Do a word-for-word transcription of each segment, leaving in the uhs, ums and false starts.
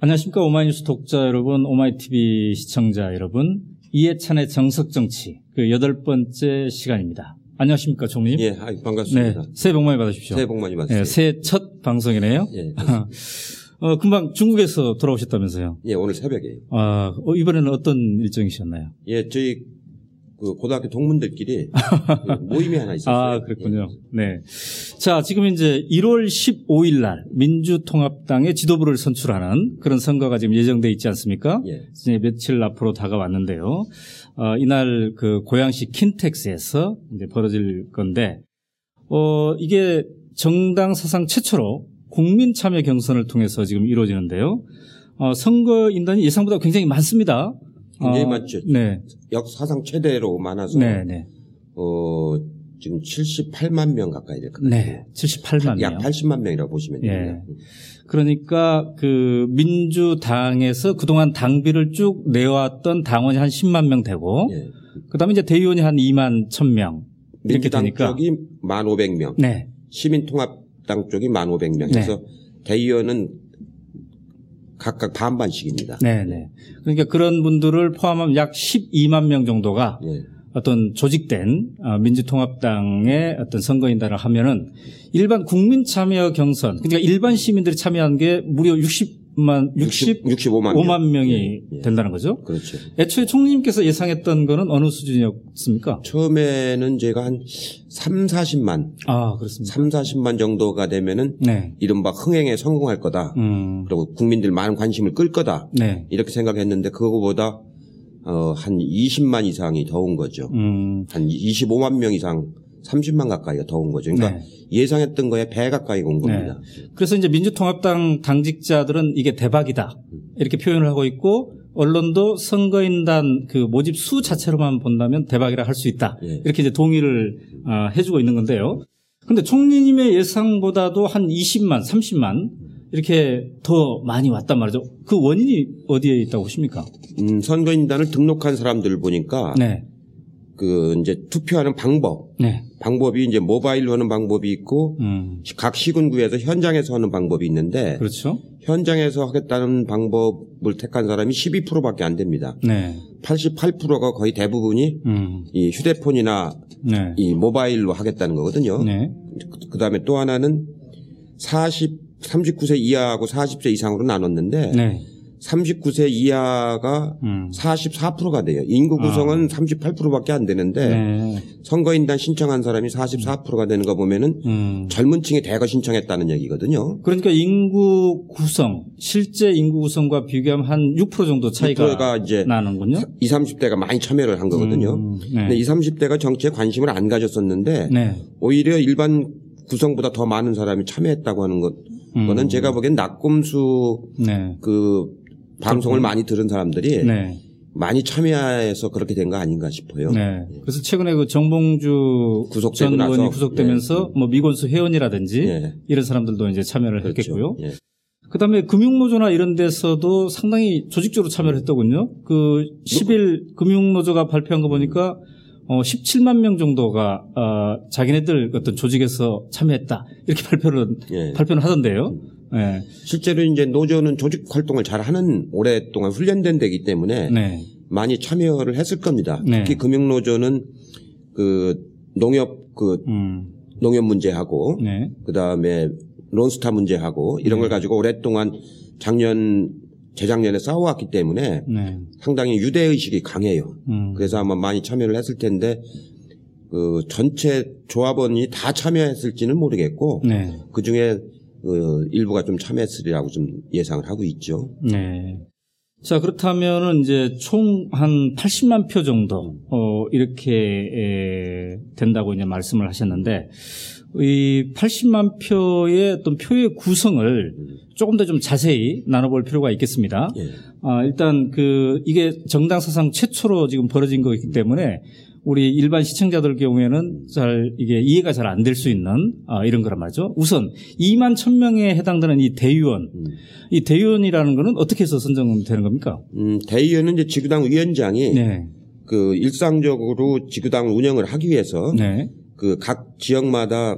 안녕하십니까. 오마이뉴스 독자 여러분, 오마이티비 시청자 여러분, 이해찬의 정석정치 그 여덟 번째 시간입니다. 안녕하십니까, 총리님. 예, 반갑습니다. 네, 새해 복 많이 받으십시오. 새해 복 많이 받으세요. 네, 새해 첫 방송이네요. 예. 어, 금방 중국에서 돌아오셨다면서요? 예, 오늘 새벽에. 아, 어, 이번에는 어떤 일정이셨나요? 예, 저희 그 고등학교 동문들끼리 그 모임이 하나 있었어요. 아, 그랬군요. 예. 네. 자, 지금 이제 일월 십오일 날 민주통합당의 지도부를 선출하는 그런 선거가 지금 예정돼 있지 않습니까? 예. 이제 며칠 앞으로 다가왔는데요. 어, 이날 그 고양시 킨텍스에서 이제 벌어질 건데, 어, 이게 정당 사상 최초로 국민 참여 경선을 통해서 지금 이루어지는데요. 어, 선거 인단이 예상보다 굉장히 많습니다. 굉장히 어, 많죠. 네. 역사상 최대로 많아서. 네, 네. 어, 지금 칠십팔만 명 가까이 될 겁니다. 네. 칠십팔만 명. 약 팔십만 명이라고 보시면 네. 됩니다. 그러니까 그 민주당에서 그동안 당비를 쭉 내왔던 당원이 한 십만 명 되고. 네. 그 다음에 이제 대의원이 한 이만 천 명. 민주당 쪽이 만 오백 명. 네. 시민통합당 쪽이 만 오백 명에서 네. 대의원은 각각 반반씩입니다. 네네. 그러니까 그런 분들을 포함하면 약 십이만 명 정도가 네. 어떤 조직된 민주통합당의 어떤 선거인단을 하면은 일반 국민 참여 경선, 그러니까 일반 시민들이 참여한 게 무려 육십만, 육십, 육십오만 명이 네. 된다는 거죠. 그렇죠. 애초에 총리님께서 예상했던 거는 어느 수준이었습니까? 처음에는 제가 한 삼사십만. 아, 그렇습니다. 삼사십만 정도가 되면은. 네. 이른바 흥행에 성공할 거다. 음. 그리고 국민들 많은 관심을 끌 거다. 네. 이렇게 생각했는데 그거보다 어, 한 이십만 이상이 더 온 거죠. 음. 한 이십오만 명 이상. 삼십만 가까이가 더 온 거죠. 그러니까 네. 예상했던 거에 배 가까이 온 겁니다. 네. 그래서 이제 민주통합당 당직자들은 이게 대박이다 이렇게 표현을 하고 있고 언론도 선거인단 그 모집 수 자체로만 본다면 대박이라 할 수 있다 네. 이렇게 이제 동의를 어, 해주고 있는 건데요. 그런데 총리님의 예상보다도 한 이십만, 삼십만 이렇게 더 많이 왔단 말이죠. 그 원인이 어디에 있다고 보십니까? 음, 선거인단을 등록한 사람들 보니까. 네. 그 이제 투표하는 방법, 네. 방법이 이제 모바일로 하는 방법이 있고 음. 각 시군구에서 현장에서 하는 방법이 있는데, 그렇죠. 현장에서 하겠다는 방법을 택한 사람이 십이 퍼센트밖에 안 됩니다. 네. 팔십팔 퍼센트가 거의 대부분이 음. 이 휴대폰이나 네. 이 모바일로 하겠다는 거거든요. 네. 그 다음에 또 하나는 사십, 삼십구 세 이하하고 사십 세 이상으로 나눴는데. 네. 삼십구 세 이하가 음. 사십사 퍼센트가 돼요. 인구 구성은 아. 삼십팔 퍼센트밖에 안 되는데 네. 선거인단 신청한 사람이 사십사 퍼센트가 되는 거 보면은 음. 젊은 층이 대거 신청했다는 얘기거든요. 그러니까 인구 구성, 실제 인구 구성과 비교하면 한 육 퍼센트 정도 차이가 이제 나는군요. 이십, 삼십 대가 많이 참여를 한 거거든요. 음. 네. 근데 이십, 삼십 대가 정치에 관심을 안 가졌었는데 네. 오히려 일반 구성보다 더 많은 사람이 참여했다고 하는 것, 음. 거는 제가 보기엔 나꼼수 네. 그 방송을 많이 들은 사람들이 네. 많이 참여해서 그렇게 된 거 아닌가 싶어요. 네. 그래서 최근에 그 정봉주 구속되고 전 의원이 구속되면서 네. 뭐 미건수 회원이라든지 네. 이런 사람들도 이제 참여를 그렇죠. 했겠고요. 네. 그다음에 금융노조나 이런 데서도 상당히 조직적으로 참여를 했더군요. 그 십 일 금융노조가 발표한 거 보니까 어, 십칠만 명 정도가 어, 자기네들 어떤 조직에서 참여했다 이렇게 발표를 네. 발표를 하던데요. 네. 실제로 이제 노조는 조직 활동을 잘 하는 오랫동안 훈련된 데이기 때문에 네. 많이 참여를 했을 겁니다. 네. 특히 금융노조는 그 농협 그 음. 농협 문제하고 네. 그 다음에 론스타 문제하고 이런 네. 걸 가지고 오랫동안 작년 재작년에 싸워왔기 때문에 네. 상당히 유대의식이 강해요. 음. 그래서 아마 많이 참여를 했을 텐데. 그 전체 조합원이 다 참여했을지는 모르겠고 네. 그 중에 그 일부가 좀 참여했으리라고 좀 예상을 하고 있죠. 네. 자 그렇다면은 이제 총 한 팔십만 표 정도 어 이렇게 된다고 이제 말씀을 하셨는데 이 팔십만 표의 어떤 표의 구성을 조금 더 좀 자세히 나눠볼 필요가 있겠습니다. 네. 아 일단 그 이게 정당 사상 최초로 지금 벌어진 거기 때문에. 우리 일반 시청자들 경우에는 잘 이게 이해가 잘 안 될 수 있는 아, 이런 거란 말이죠. 우선 이만 천 명에 해당되는 이 대의원, 음. 이 대의원이라는 거는 어떻게 해서 선정되는 겁니까? 음, 대의원은 이제 지구당 위원장이 네. 그 일상적으로 지구당 운영을 하기 위해서 네. 그 각 지역마다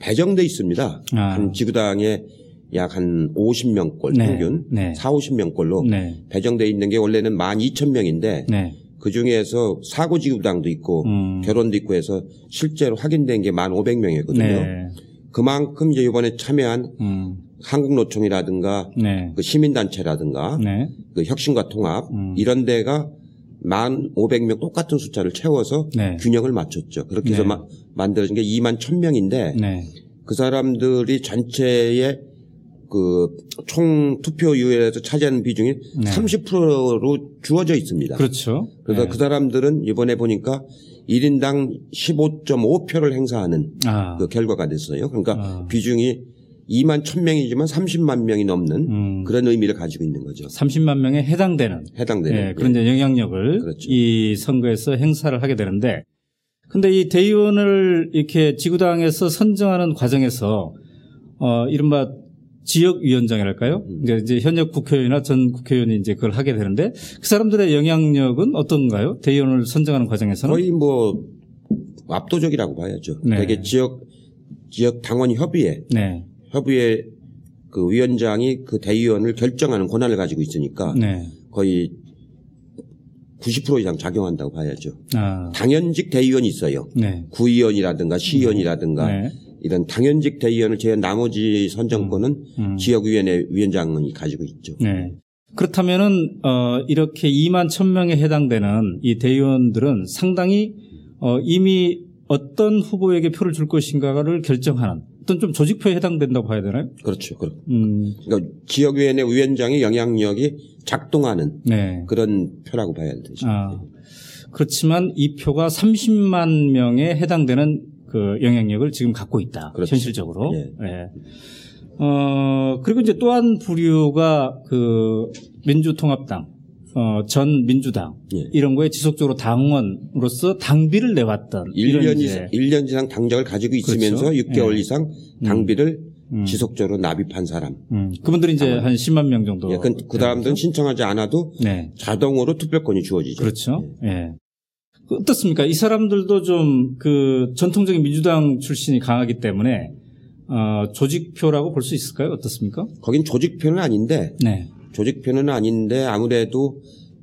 배정돼 있습니다. 아. 지구당의 약 한 오십 명꼴 네. 평균 네. 사오십 명꼴로 네. 배정돼 있는 게 원래는 만 이천 명인데 네. 그중에서 사고 지구당도 있고 음. 결혼도 있고 해서 실제로 확인된 게 만 오백 명이었거든요. 네. 그만큼 이제 이번에 참여한 음. 한국노총이라든가 네. 그 시민단체라든가 네. 그 혁신과 통합 음. 이런 데가 만 오백 명 똑같은 숫자를 채워서 네. 균형을 맞췄죠. 그렇게 해서 네. 마, 만들어진 게 이만 천 명인데 네. 그 사람들이 전체의 그 총 투표율에서 차지하는 비중이 네. 삼십 퍼센트로 주어져 있습니다. 그렇죠. 그래서 네. 그 사람들은 이번에 보니까 일 인당 십오 점 오 표를 행사하는 아. 그 결과가 됐어요. 그러니까 아. 비중이 이만 천 명이지만 삼십만 명이 넘는 음. 그런 의미를 가지고 있는 거죠. 삼십만 명에 해당되는. 해당되는. 네, 그런 네. 영향력을 그렇죠. 이 선거에서 행사를 하게 되는데 근데 이 대의원을 이렇게 지구당에서 선정하는 과정에서 어, 이른바 지역위원장이랄까요? 이제, 이제 현역 국회의원이나 전 국회의원이 이제 그걸 하게 되는데 그 사람들의 영향력은 어떤가요? 대의원을 선정하는 과정에서는? 거의 뭐 압도적이라고 봐야죠. 네. 되게 지역, 지역 당원 협의회. 네. 협의회 그 위원장이 그 대의원을 결정하는 권한을 가지고 있으니까 네. 거의 구십 퍼센트 이상 작용한다고 봐야죠. 아. 당연직 대의원이 있어요. 네. 구의원이라든가 시의원이라든가 네. 이런 당연직 대의원을 제외한 나머지 선정권은 음. 음. 지역위원회 위원장이 가지고 있죠. 네. 그렇다면은 어, 이렇게 이만 천 명에 해당되는 이 대의원들은 상당히 어, 이미 어떤 후보에게 표를 줄 것인가를 결정하는 어떤 좀 조직표에 해당된다고 봐야 되나요? 그렇죠. 그렇죠. 음. 그러니까 지역위원회 위원장의 영향력이 작동하는 네. 그런 표라고 봐야 되죠. 아. 그렇지만 이 표가 삼십만 명에 해당되는 그 영향력을 지금 갖고 있다. 그렇죠. 현실적으로. 예. 예. 어, 그리고 이제 또 한 부류가 그 민주통합당, 어, 전 민주당 예. 이런 거에 지속적으로 당원으로서 당비를 내왔던 일 년 이상, 일 년 이상 당적을 가지고 있으면서 그렇죠? 육 개월 예. 이상 당비를 음. 지속적으로 납입한 사람. 음. 그분들은 이제 당원. 한 십만 명 정도. 예. 그 사람들은 신청하지 않아도 네. 자동으로 투표권이 주어지죠. 그렇죠. 예. 예. 어떻습니까? 이 사람들도 좀 그 전통적인 민주당 출신이 강하기 때문에 어, 조직표라고 볼 수 있을까요? 어떻습니까? 거긴 조직표는 아닌데 네. 조직표는 아닌데 아무래도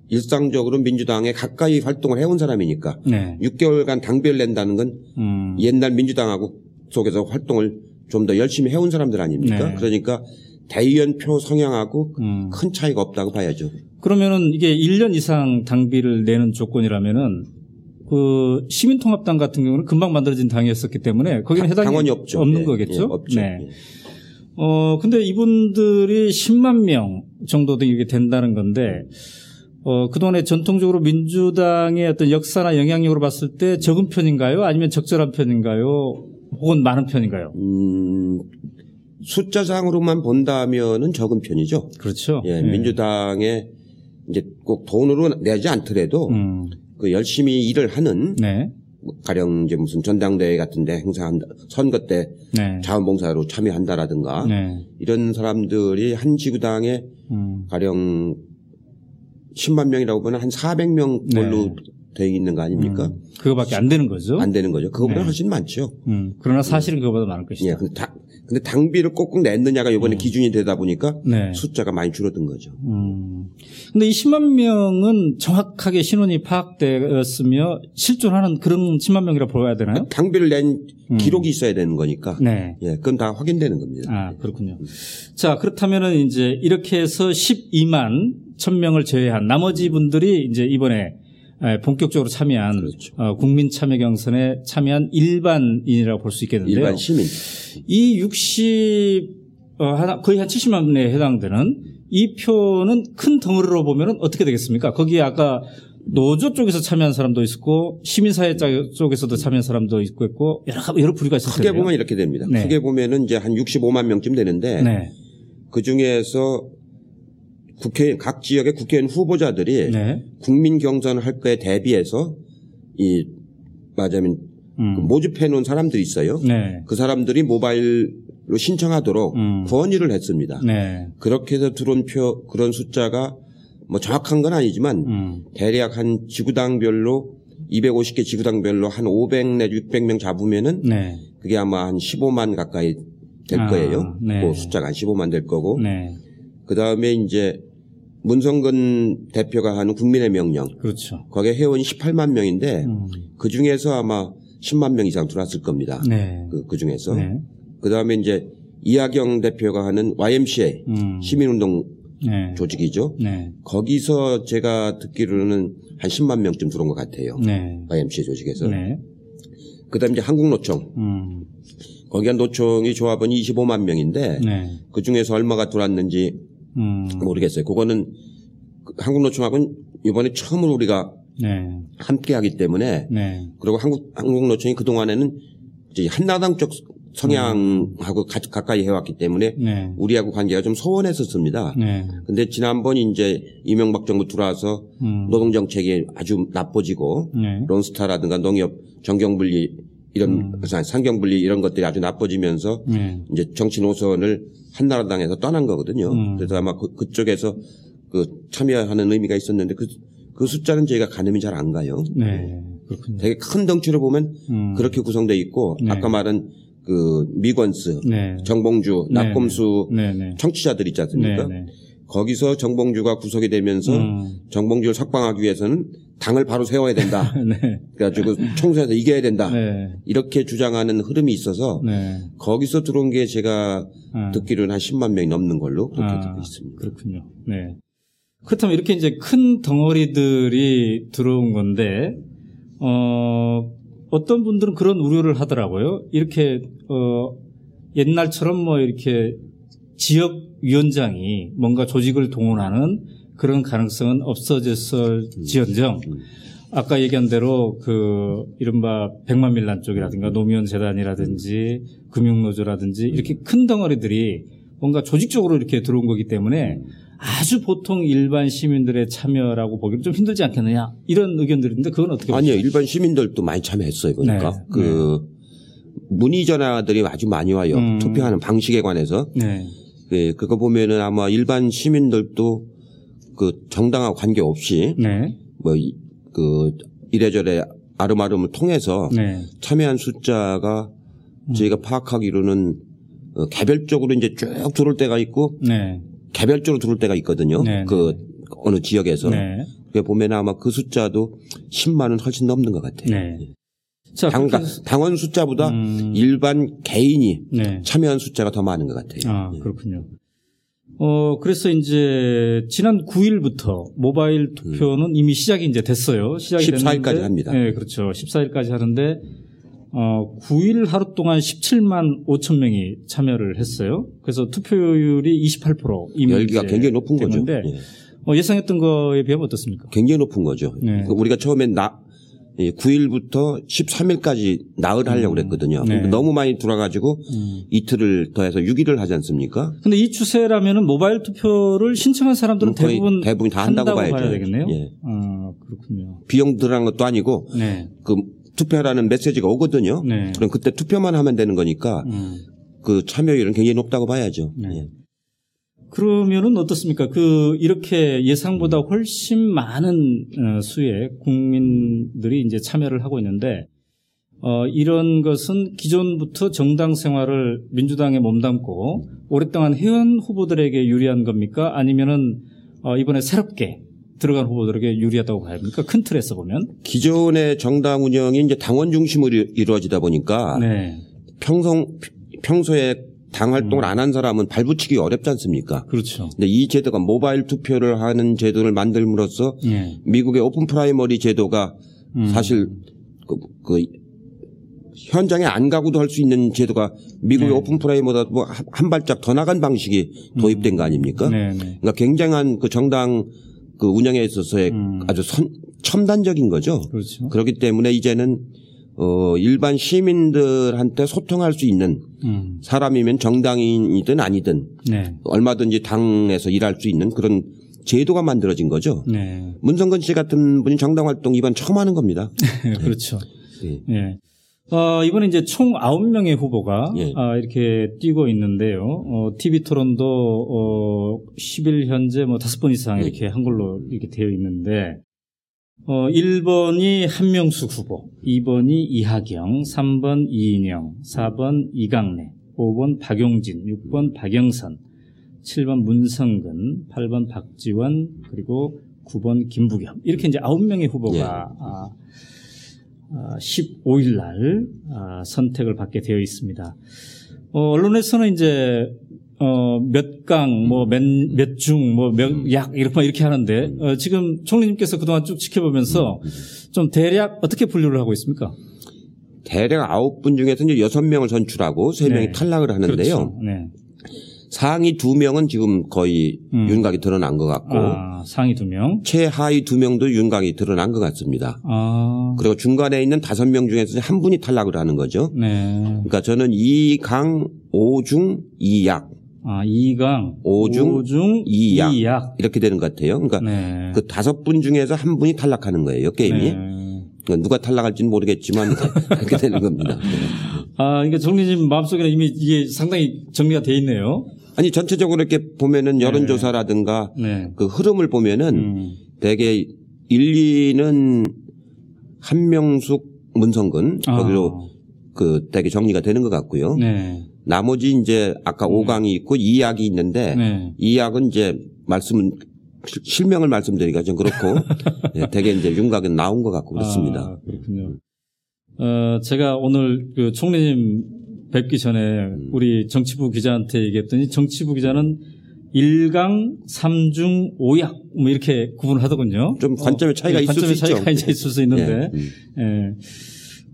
일상적으로 민주당에 가까이 활동을 해온 사람이니까 네. 육 개월간 당비를 낸다는 건 음. 옛날 민주당하고 속에서 활동을 좀 더 열심히 해온 사람들 아닙니까? 네. 그러니까 대의원 표 성향하고 음. 큰 차이가 없다고 봐야죠. 그러면은 이게 일 년 이상 당비를 내는 조건이라면은 그 시민통합당 같은 경우는 금방 만들어진 당이었었기 때문에 거기는 해당이 당원이 없죠. 없는 예, 거겠죠. 예, 없죠. 네. 예. 어 근데 이분들이 십만 명 정도 이게 된다는 건데 어 그동안에 전통적으로 민주당의 어떤 역사나 영향력으로 봤을 때 적은 편인가요? 아니면 적절한 편인가요? 혹은 많은 편인가요? 음 숫자상으로만 본다면은 적은 편이죠. 그렇죠. 예, 예. 민주당에 이제 꼭 돈으로 내지 않더라도. 음. 그 열심히 일을 하는 네. 가령 이제 무슨 전당대회 같은데 행사한다, 선거 때 네. 자원봉사로 참여한다라든가 네. 이런 사람들이 한 지구당에 음. 가령 십만 명이라고 보면 한 사백 명 걸로 네. 되어 있는 거 아닙니까? 음. 그거밖에 안 되는 거죠? 안 되는 거죠. 그거보다 네. 훨씬 많죠. 음. 그러나 사실은 음. 그거보다 많을 것이다. 예. 근데, 다, 근데 당비를 꼭꼭 냈느냐가 이번에 음. 기준이 되다 보니까 네. 숫자가 많이 줄어든 거죠. 음. 근데 이 십만 명은 정확하게 신원이 파악되었으며 실존하는 그런 십만 명이라고 보아야 되나요? 당비를 낸 음. 기록이 있어야 되는 거니까. 네. 예. 그건 다 확인되는 겁니다. 아, 그렇군요. 음. 자, 그렇다면은 이제 이렇게 해서 십이만 천 명을 제외한 나머지 분들이 이제 이번에 네, 본격적으로 참여한 그렇죠. 어, 국민 참여 경선에 참여한 일반인이라고 볼 수 있겠는데요. 일반 시민. 이 육십 어, 하나, 거의 한 칠십만 명에 해당되는 이 표는 큰 덩어리로 보면은 어떻게 되겠습니까? 거기에 아까 노조 쪽에서 참여한 사람도 있었고 시민사회 쪽에서도 참여한 사람도 있고 했고 여러 여러 부류가 있었어요. 크게 보면 이렇게 됩니다. 네. 크게 보면은 이제 한 육십오만 명쯤 되는데 네. 그 중에서 국회의원, 각 지역의 국회의원 후보자들이 네. 국민 경선을 할 거에 대비해서 이, 말하자면 음. 그 모집해 놓은 사람들이 있어요. 네. 그 사람들이 모바일로 신청하도록 음. 권유를 했습니다. 네. 그렇게 해서 들어온 표, 그런 숫자가 뭐 정확한 건 아니지만 음. 대략 한 지구당별로 이백오십 개 지구당별로 한 오백 내 육백 명 잡으면은 네. 그게 아마 한 십오만 가까이 될 아, 거예요. 네. 그 숫자가 한 십오만 될 거고. 네. 그 다음에 이제 문성근 대표가 하는 국민의 명령. 그렇죠. 거기에 회원이 십팔만 명인데 음. 그 중에서 아마 십만 명 이상 들어왔을 겁니다. 네. 그, 그 중에서. 네. 그 다음에 이제 이학영 대표가 하는 와이엠씨에이 음. 시민운동 네. 조직이죠. 네. 거기서 제가 듣기로는 한 십만 명쯤 들어온 것 같아요. 네. 와이엠씨에이 조직에서. 네. 그 다음에 이제 한국노총. 음. 거기 한 노총이 조합원이 이십오만 명인데 네. 그 중에서 얼마가 들어왔는지 음. 모르겠어요. 그거는 한국노총하고는 이번에 처음으로 우리가 네. 함께하기 때문에 네. 그리고 한국 한국노총이 그 동안에는 이제 한나당 쪽 성향하고 음. 가, 가까이 해왔기 때문에 네. 우리하고 관계가 좀 소원했었습니다. 그런데 네. 지난번 이제 이명박 정부 들어와서 음. 노동 정책이 아주 나빠지고 네. 론스타라든가 농협 정경분리 이런 음. 상경분리 이런 것들이 아주 나빠지면서 네. 이제 정치 노선을 한나라당에서 떠난 거거든요. 음. 그래서 아마 그, 그쪽에서 그 참여하는 의미가 있었는데 그, 그 숫자는 저희가 가늠이 잘 안 가요. 네, 그렇군요. 되게 큰 덩치로 보면 음. 그렇게 구성돼 있고 네. 아까 말한 그 미권스, 네. 정봉주, 나꼼수 네. 네. 네. 청취자들 있지 않습니까? 네. 네. 거기서 정봉주가 구속이 되면서 음. 정봉주를 석방하기 위해서는 당을 바로 세워야 된다. 네. 그래가지고 총선에서 이겨야 된다. 네. 이렇게 주장하는 흐름이 있어서 네. 거기서 들어온 게 제가 아. 듣기로는 한 십만 명이 넘는 걸로 그렇게 아. 듣고 있습니다. 그렇군요. 네. 그렇다면 이렇게 이제 큰 덩어리들이 들어온 건데 어, 어떤 분들은 그런 우려를 하더라고요. 이렇게 어, 옛날처럼 뭐 이렇게 지역 위원장이 뭔가 조직을 동원하는 그런 가능성은 없어졌을지언정 아까 얘기한 대로 그 이른바 백만밀란 쪽이라든가 노무현 재단이라든지 금융노조라든지 이렇게 큰 덩어리들이 뭔가 조직적으로 이렇게 들어온 거기 때문에 아주 보통 일반 시민들의 참여라고 보기는 좀 힘들지 않겠느냐 이런 의견들인데 그건 어떻게 보세요? 아니요. 일반 시민들도 많이 참여했어요. 그러니까. 네. 그 문의 전화들이 아주 많이 와요. 음. 투표하는 방식에 관해서. 네. 네, 그거 보면은 아마 일반 시민들도 그 정당과 관계없이 네. 뭐 그 이래저래 아름아름을 통해서 네. 참여한 숫자가 음. 저희가 파악하기로는 어, 개별적으로 이제 쭉 들어올 때가 있고 네. 개별적으로 들어올 때가 있거든요. 네, 그 네. 어느 지역에서. 네. 그게 보면 아마 그 숫자도 십만은 훨씬 넘는 것 같아요. 네. 네. 자, 당, 당원 숫자보다 음. 일반 개인이 네. 참여한 숫자가 더 많은 것 같아요. 아, 그렇군요. 어, 그래서 이제 지난 구일부터 모바일 투표는 음. 이미 시작이 이제 됐어요. 시작이 십사일까지 됐는데, 합니다. 네, 그렇죠. 십사일까지 하는데 어, 구일 하루 동안 십칠만 오천 명이 참여를 했어요. 그래서 투표율이 이십팔 퍼센트 이미 열기가 굉장히 높은 됐는데, 거죠. 예. 어, 예상했던 거에 비하면 어떻습니까? 굉장히 높은 거죠. 네. 그러니까 우리가 처음엔 나 예, 구일부터 십삼일까지 나흘 하려고 음, 그랬거든요. 네. 너무 많이 돌아가지고 음. 이틀을 더해서 육일을 하지 않습니까? 그런데 이 추세라면은 모바일 투표를 신청한 사람들은 대부분 대부분 다 한다고, 한다고 봐야죠. 봐야 되겠네요. 예. 아, 그렇군요. 비용 들어간 것도 아니고 네. 그 투표라는 메시지가 오거든요. 네. 그럼 그때 투표만 하면 되는 거니까 음. 그 참여율은 굉장히 높다고 봐야죠. 네. 예. 그러면은 어떻습니까? 그 이렇게 예상보다 훨씬 많은 수의 국민들이 이제 참여를 하고 있는데 어 이런 것은 기존부터 정당 생활을 민주당에 몸담고 오랫동안 해온 후보들에게 유리한 겁니까? 아니면은 어 이번에 새롭게 들어간 후보들에게 유리하다고 봐야 합니까? 큰 틀에서 보면 기존의 정당 운영이 이제 당원 중심으로 이루어지다 보니까 네. 평소 평소에 당 활동을 음. 안 한 사람은 발붙이기 어렵지 않습니까? 그렇죠. 근데 이 제도가 모바일 투표를 하는 제도를 만들므로써 예. 미국의 오픈 프라이머리 제도가 음. 사실 그, 그 현장에 안 가고도 할 수 있는 제도가 미국의 네. 오픈 프라이머보다 뭐 한 발짝 더 나간 방식이 도입된 음. 거 아닙니까? 네, 네. 그러니까 굉장한 그 정당 그 운영에 있어서의 음. 아주 선, 첨단적인 거죠. 그렇죠. 그렇기 때문에 이제는 어, 일반 시민들한테 소통할 수 있는 음. 사람이면 정당인이든 아니든 네. 얼마든지 당에서 일할 수 있는 그런 제도가 만들어진 거죠. 네. 문성근 씨 같은 분이 정당 활동 이번 처음 하는 겁니다. 그렇죠. 네. 네. 어, 이번에 이제 총 아홉 명의 후보가 네. 아, 이렇게 뛰고 있는데요. 어, 티비 토론도 어, 십 일 현재 뭐 다섯 번 이상 네. 이렇게 한 걸로 이렇게 되어 있는데 어, 일 번이 한명숙 후보, 이 번이 이학영, 삼 번 이인영, 사 번 이강래, 오 번 박용진, 육 번 박영선, 칠 번 문성근, 팔 번 박지원, 그리고 구 번 김부겸. 이렇게 이제 아홉 명의 후보가 예. 아, 아, 십오 일 날 아, 선택을 받게 되어 있습니다. 어, 언론에서는 이제 어, 몇 강, 뭐, 몇, 몇 중, 뭐, 몇 약, 이렇게, 이렇게 하는데, 어, 지금 총리님께서 그동안 쭉 지켜보면서 좀 대략 어떻게 분류를 하고 있습니까? 대략 아홉 분 중에서 이제 여섯 명을 선출하고 세 명이 네. 탈락을 하는데요. 그렇죠. 네. 상위 두 명은 지금 거의 음. 윤곽이 드러난 것 같고. 아, 상위 두 명. 최하위 두 명도 윤곽이 드러난 것 같습니다. 아. 그리고 중간에 있는 다섯 명 중에서 한 분이 탈락을 하는 거죠. 네. 그러니까 저는 이 강, 오 중, 이 약. 아, 이 강, 오 중, 오 중 이 약. 이 약. 이렇게 되는 것 같아요. 그러니까 네. 그 다섯 분 중에서 한 분이 탈락하는 거예요, 게임이. 네. 그러니까 누가 탈락할지는 모르겠지만 그렇게 되는 겁니다. 네. 아, 그러니까 총리님 마음속에는 이미 이게 상당히 정리가 돼 있네요. 아니, 전체적으로 이렇게 보면은 여론조사라든가 네. 네. 그 흐름을 보면은 음. 대개 일, 이 위는 한명숙, 문성근 아. 거기로 그 대개 정리가 되는 것 같고요. 네. 나머지 이제 아까 네. 오 강이 있고 이 약이 있는데 네. 이 약은 이제 말씀은 실명을 말씀드리기가 좀 그렇고 네, 대개 이제 윤곽은 나온 것 같고 그렇습니다. 아, 그렇군요. 어, 제가 오늘 그 총리님 뵙기 전에 우리 정치부 기자한테 얘기했더니 정치부 기자는 일 강, 삼 중, 오 약 뭐 이렇게 구분을 하더군요. 좀 관점의 차이가 어, 있을 관점의 수 차이가 있죠. 관점의 차이가 있을 수 있는데. 네. 네.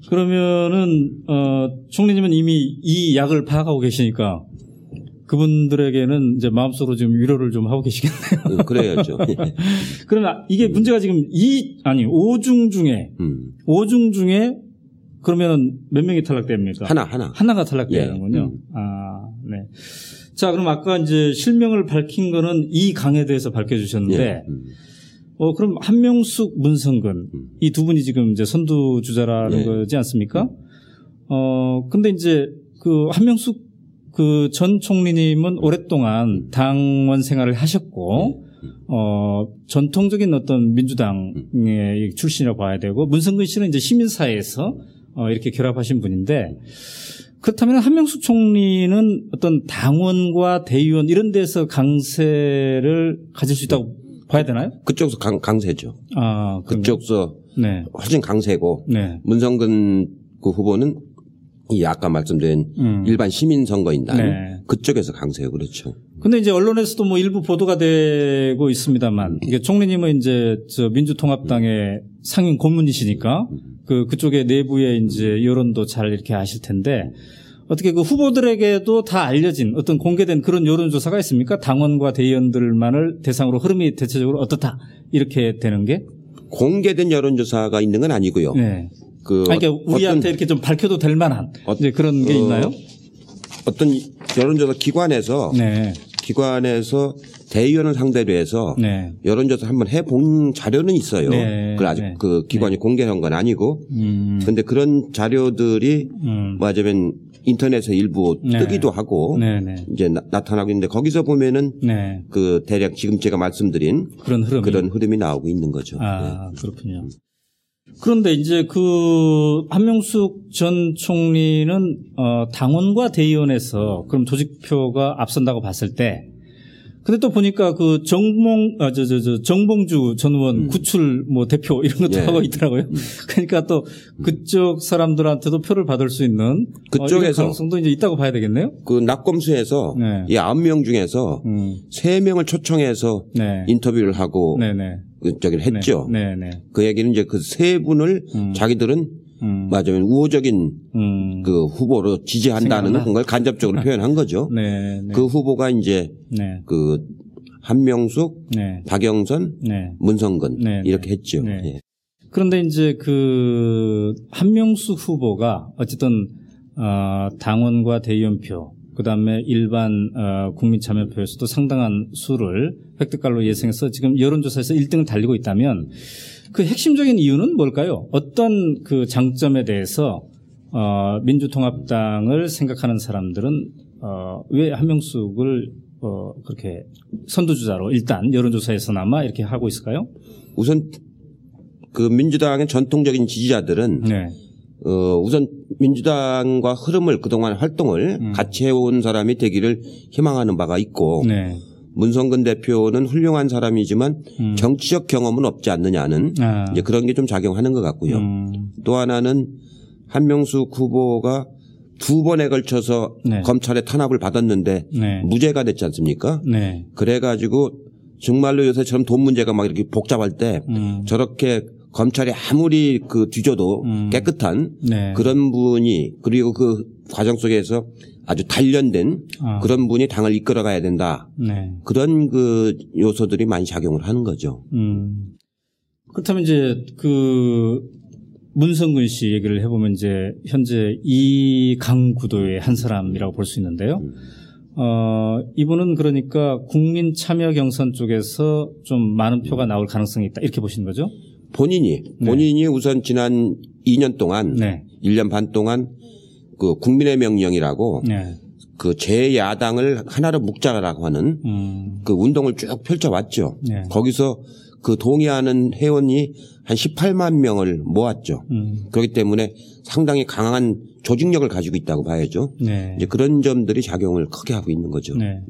그러면은 어, 총리님은 이미 이 약을 파악하고 계시니까 그분들에게는 이제 마음속으로 지금 위로를 좀 하고 계시겠네요. 음, 그래야죠. 그러나 이게 음. 문제가 지금 이 아니 오 중 중에 음. 오 중 중에 그러면 몇 명이 탈락됩니까? 하나 하나 하나가 탈락되는군요. 예. 음. 아 네. 자 그럼 아까 이제 실명을 밝힌 거는 이 강에 대해서 밝혀주셨는데. 예. 음. 어, 그럼 한명숙, 문성근 이 두 분이 지금 이제 선두주자라는 네. 거지 않습니까? 어, 근데 이제 그 한명숙 그 전 총리님은 오랫동안 당원 생활을 하셨고, 어, 전통적인 어떤 민주당의 출신이라고 봐야 되고, 문성근 씨는 이제 시민사회에서 어, 이렇게 결합하신 분인데, 그렇다면 한명숙 총리는 어떤 당원과 대의원 이런 데서 강세를 가질 수 있다고 봐야 되나요? 그쪽서 강, 강세죠. 아, 그쪽서 네. 훨씬 강세고 네. 문성근 그 후보는 이 아까 말씀드린 음. 일반 시민 선거인단 네. 그쪽에서 강세요, 그렇죠. 그런데 이제 언론에서도 뭐 일부 보도가 되고 있습니다만 이게 총리님은 이제 저 민주통합당의 상임 고문이시니까 그 그쪽의 내부의 이제 여론도 잘 이렇게 아실 텐데. 어떻게 그 후보들에게도 다 알려진 어떤 공개된 그런 여론조사가 있습니까? 당원과 대의원들만을 대상으로 흐름이 대체적으로 어떻다 이렇게 되는 게? 공개된 여론조사가 있는 건 아니고요. 네. 그 아니, 그러니까 우리한테 이렇게 좀 밝혀도 될 만한 어, 이제 그런 게 어, 있나요? 어떤 여론조사 기관에서 네. 기관에서 대의원을 상대로 해서 네. 여론조사 한번 해본 자료는 있어요. 네. 그 아직 네. 그 기관이 네. 공개한 건 아니고. 그런데 음. 그런 자료들이 음. 말하자면 인터넷에 일부 네. 뜨기도 하고 네네. 이제 나, 나타나고 있는데 거기서 보면은 네. 그 대략 지금 제가 말씀드린 그런 흐름이, 그런 흐름이 나오고 있는 거죠. 아, 네. 그렇군요. 그런데 이제 그 한명숙 전 총리는 어, 당원과 대의원에서 그럼 조직표가 앞선다고 봤을 때 근데 또 보니까 그 정봉, 아, 저, 저, 저, 정봉주 전 의원 음. 구출 뭐 대표 이런 것도 예. 하고 있더라고요. 그러니까 또 그쪽 사람들한테도 표를 받을 수 있는 그쪽에서 어, 가능성도 이제 있다고 봐야 되겠네요. 그 낙검수에서 네. 이 아홉 명 중에서 음. 세 명을 초청해서 네. 인터뷰를 하고 네네. 저기를 했죠. 네네. 그 얘기는 이제 그 세 분을 음. 자기들은 음. 맞으면 우호적인 음. 그 후보로 지지한다는 생각나? 걸 간접적으로 표현한 거죠. 네, 네. 그 후보가 이제 네. 그 한명숙, 네. 박영선, 네. 문성근 네, 이렇게 했죠. 네. 네. 그런데 이제 그 한명숙 후보가 어쨌든 어, 당원과 대의원표 그다음에 일반 어, 국민 참여표에서도 상당한 수를 획득할로 예상해서 지금 여론조사에서 일 등을 달리고 있다면 그 핵심적인 이유는 뭘까요? 어떤 그 장점에 대해서 어, 민주통합당을 생각하는 사람들은 어, 왜 한명숙을 어, 그렇게 선두주자로 일단 여론조사에서나마 이렇게 하고 있을까요? 우선 그 민주당의 전통적인 지지자들은 네. 어, 우선 민주당과 흐름을 그동안 활동을 음. 같이 해온 사람이 되기를 희망하는 바가 있고 네. 문성근 대표는 훌륭한 사람이지만 음. 정치적 경험은 없지 않느냐는 아. 이제 그런 게 좀 작용하는 것 같고요. 음. 또 하나는 한명숙 후보가 두 번에 걸쳐서 네. 검찰의 탄압을 받았는데 네. 무죄가 됐지 않습니까? 네. 그래가지고 정말로 요새처럼 돈 문제가 막 이렇게 복잡할 때 음. 저렇게 검찰이 아무리 그 뒤져도 음. 깨끗한 네. 그런 분이 그리고 그 과정 속에서 아주 단련된 아. 그런 분이 당을 이끌어가야 된다. 네. 그런 그 요소들이 많이 작용을 하는 거죠. 음. 그렇다면 이제 그 문성근 씨 얘기를 해보면 이제 현재 이 강 구도의 한 사람이라고 볼 수 있는데요. 음. 어, 이분은 그러니까 국민 참여 경선 쪽에서 좀 많은 표가 나올 가능성이 있다. 이렇게 보시는 거죠? 본인이, 본인이 네. 우선 지난 이 년 동안, 네. 일 년 반 동안 그 국민의 명령이라고 네. 그 제야당을 하나로 묶자라고 하는 음. 그 운동을 쭉 펼쳐왔죠. 네. 거기서 그 동의하는 회원이 한 십팔만 명을 모았죠. 음. 그렇기 때문에 상당히 강한 조직력을 가지고 있다고 봐야죠. 네. 이제 그런 점들이 작용을 크게 하고 있는 거죠. 네.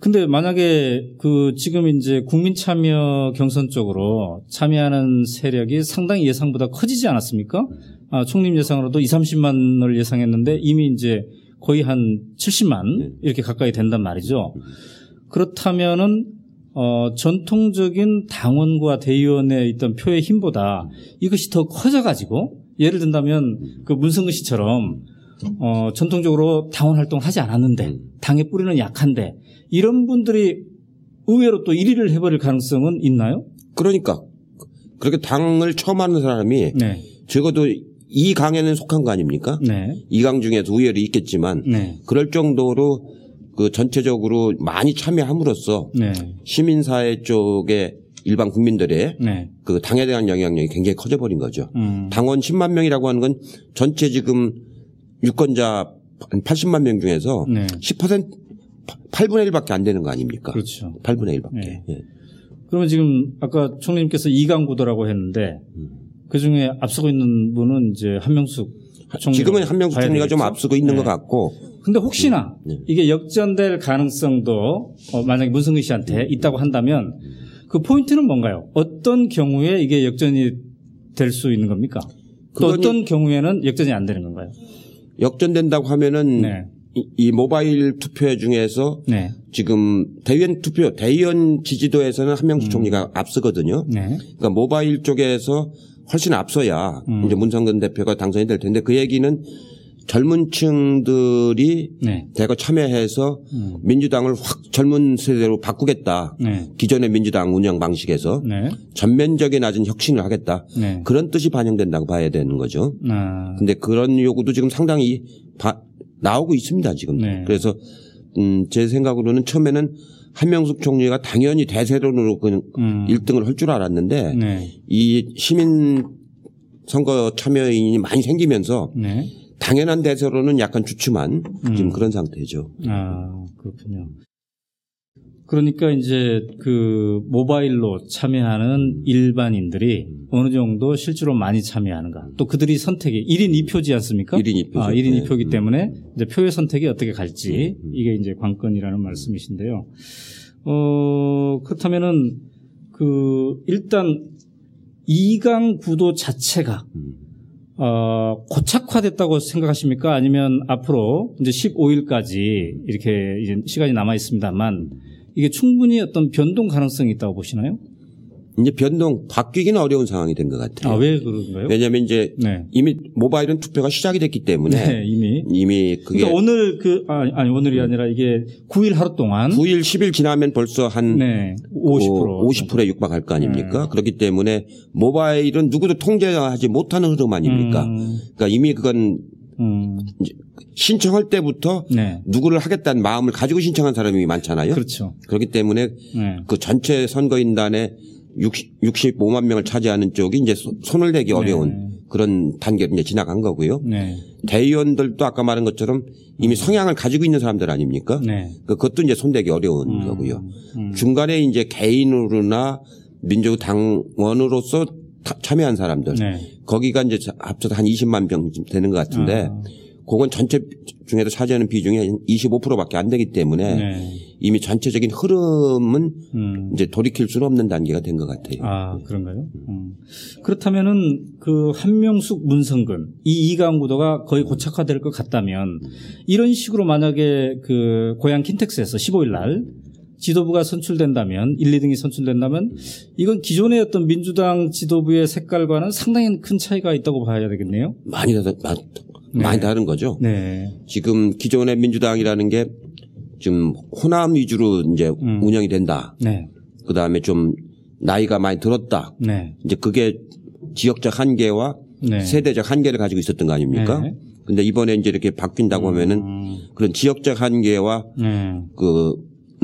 근데 만약에 그 지금 이제 국민 참여 경선 쪽으로 참여하는 세력이 상당히 예상보다 커지지 않았습니까? 아, 총림 예상으로도 이삼십만을 예상했는데 이미 이제 거의 한 칠십만 이렇게 가까이 된단 말이죠. 그렇다면은 어, 전통적인 당원과 대의원에 있던 표의 힘보다 이것이 더 커져가지고 예를 든다면 그 문성근 씨처럼 어, 전통적으로 당원 활동하지 않았는데 당의 뿌리는 약한데 이런 분들이 의외로 또 일 위를 해버릴 가능성은 있나요? 그러니까 그렇게 당을 처음 하는 사람이 네. 적어도 이 강에는 속한 거 아닙니까? 네. 이 강 중에서 우열이 있겠지만 네. 그럴 정도로 그 전체적으로 많이 참여함으로써 네. 시민사회 쪽에 일반 국민들의 네. 그 당에 대한 영향력이 굉장히 커져버린 거죠. 음. 당원 십만 명이라고 하는 건 전체 지금 유권자 팔십만 명 중에서 네. 십 퍼센트 팔분의 일밖에 안 되는 거 아닙니까? 그렇죠. 팔분의 일밖에. 네. 예. 그러면 지금 아까 총리님께서 이 강 구도라고 했는데 그 중에 앞서고 있는 분은 이제 한명숙 총리. 지금은 한명숙 총리가 되겠죠? 좀 앞서고 있는 네. 것 같고. 근데 혹시나 네. 이게 역전될 가능성도 어, 만약에 문성근 씨한테 있다고 한다면 그 포인트는 뭔가요? 어떤 경우에 이게 역전이 될 수 있는 겁니까? 또 어떤 경우에는 역전이 안 되는 건가요? 역전된다고 하면은 네. 이, 이 모바일 투표 중에서 네. 지금 대의원 투표, 대의원 지지도에서는 한명숙 음. 총리가 앞서거든요. 네. 그러니까 모바일 쪽에서 훨씬 앞서야 음. 이제 문성근 대표가 당선이 될 텐데 그 얘기는 젊은 층들이 네. 대거 참여해서 음. 민주당을 확 젊은 세대로 바꾸겠다. 네. 기존의 민주당 운영 방식에서 네. 전면적인 낮은 혁신을 하겠다. 네. 그런 뜻이 반영된다고 봐야 되는 거죠. 그런데 아. 그런 요구도 지금 상당히 바, 나오고 있습니다. 지금. 네. 그래서 음, 제 생각으로는 처음에는 한명숙 총리가 당연히 대세론으로 그 음. 일 등을 할 줄 알았는데 네. 이 시민 선거 참여인이 많이 생기면서 네. 당연한 대세로는 약간 주춤한 음. 지금 그런 상태죠. 아, 그렇군요. 그러니까 이제 그 모바일로 참여하는 일반인들이 어느 정도 실제로 많이 참여하는가. 또 그들이 선택이 일인 이표지 않습니까? 일인 이표죠. 아, 일인 네. 이 표이기 때문에 이제 표의 선택이 어떻게 갈지 이게 이제 관건이라는 말씀이신데요. 어, 그렇다면은 그 일단 이 강 구도 자체가 어, 고착화됐다고 생각하십니까? 아니면 앞으로 이제 십오일까지 이렇게 이제 시간이 남아 있습니다만 이게 충분히 어떤 변동 가능성이 있다고 보시나요? 이제 변동, 바뀌기는 어려운 상황이 된 것 같아요. 아, 왜 그런가요? 왜냐면 이제 네. 이미 모바일은 투표가 시작이 됐기 때문에. 네, 이미. 이미 그게. 그러니까 오늘 그, 아니, 아니 오늘이 아니라 이게 구일 하루 동안. 구일, 십일 지나면 벌써 한. 네. 오십 퍼센트. 오십 퍼센트에 육박할 거 아닙니까? 네. 그렇기 때문에 모바일은 누구도 통제하지 못하는 흐름 아닙니까? 음. 그러니까 이미 그건. 음. 신청할 때부터 네. 누구를 하겠다는 마음을 가지고 신청한 사람이 많잖아요. 그렇죠. 그렇기 때문에 네. 그 전체 선거인단의 육십오만 명을 차지하는 쪽이 이제 손을 대기 어려운 네. 그런 단계를 이제 지나간 거고요. 네. 대의원들도 아까 말한 것처럼 이미 성향을 가지고 있는 사람들 아닙니까? 네. 그것도 이제 손대기 어려운 음. 거고요. 음. 중간에 이제 개인으로나 민주당원으로서 참여한 사람들. 네. 거기가 이제 합쳐서 한 이십만 명 되는 것 같은데 아. 그건 전체 중에서 차지하는 비중이 이십오 퍼센트밖에 안 되기 때문에 네. 이미 전체적인 흐름은 음. 이제 돌이킬 수는 없는 단계가 된 것 같아요. 아 그런가요? 음. 그렇다면은 그 한명숙, 문성근 이 이강 구도가 거의 고착화될 것 같다면 이런 식으로 만약에 그 고향 킨텍스에서 십오일 날 지도부가 선출된다면 일, 이등이 선출된다면 이건 기존의 어떤 민주당 지도부의 색깔과는 상당히 큰 차이가 있다고 봐야 되겠네요. 많이 다른 네. 많이 다른 거죠. 네. 지금 기존의 민주당이라는 게 좀 호남 위주로 이제 음. 운영이 된다. 네. 그 다음에 좀 나이가 많이 들었다. 네. 이제 그게 지역적 한계와 네. 세대적 한계를 가지고 있었던 거 아닙니까? 네. 근데 이번에 이제 이렇게 바뀐다고 음. 하면은 그런 지역적 한계와 네. 그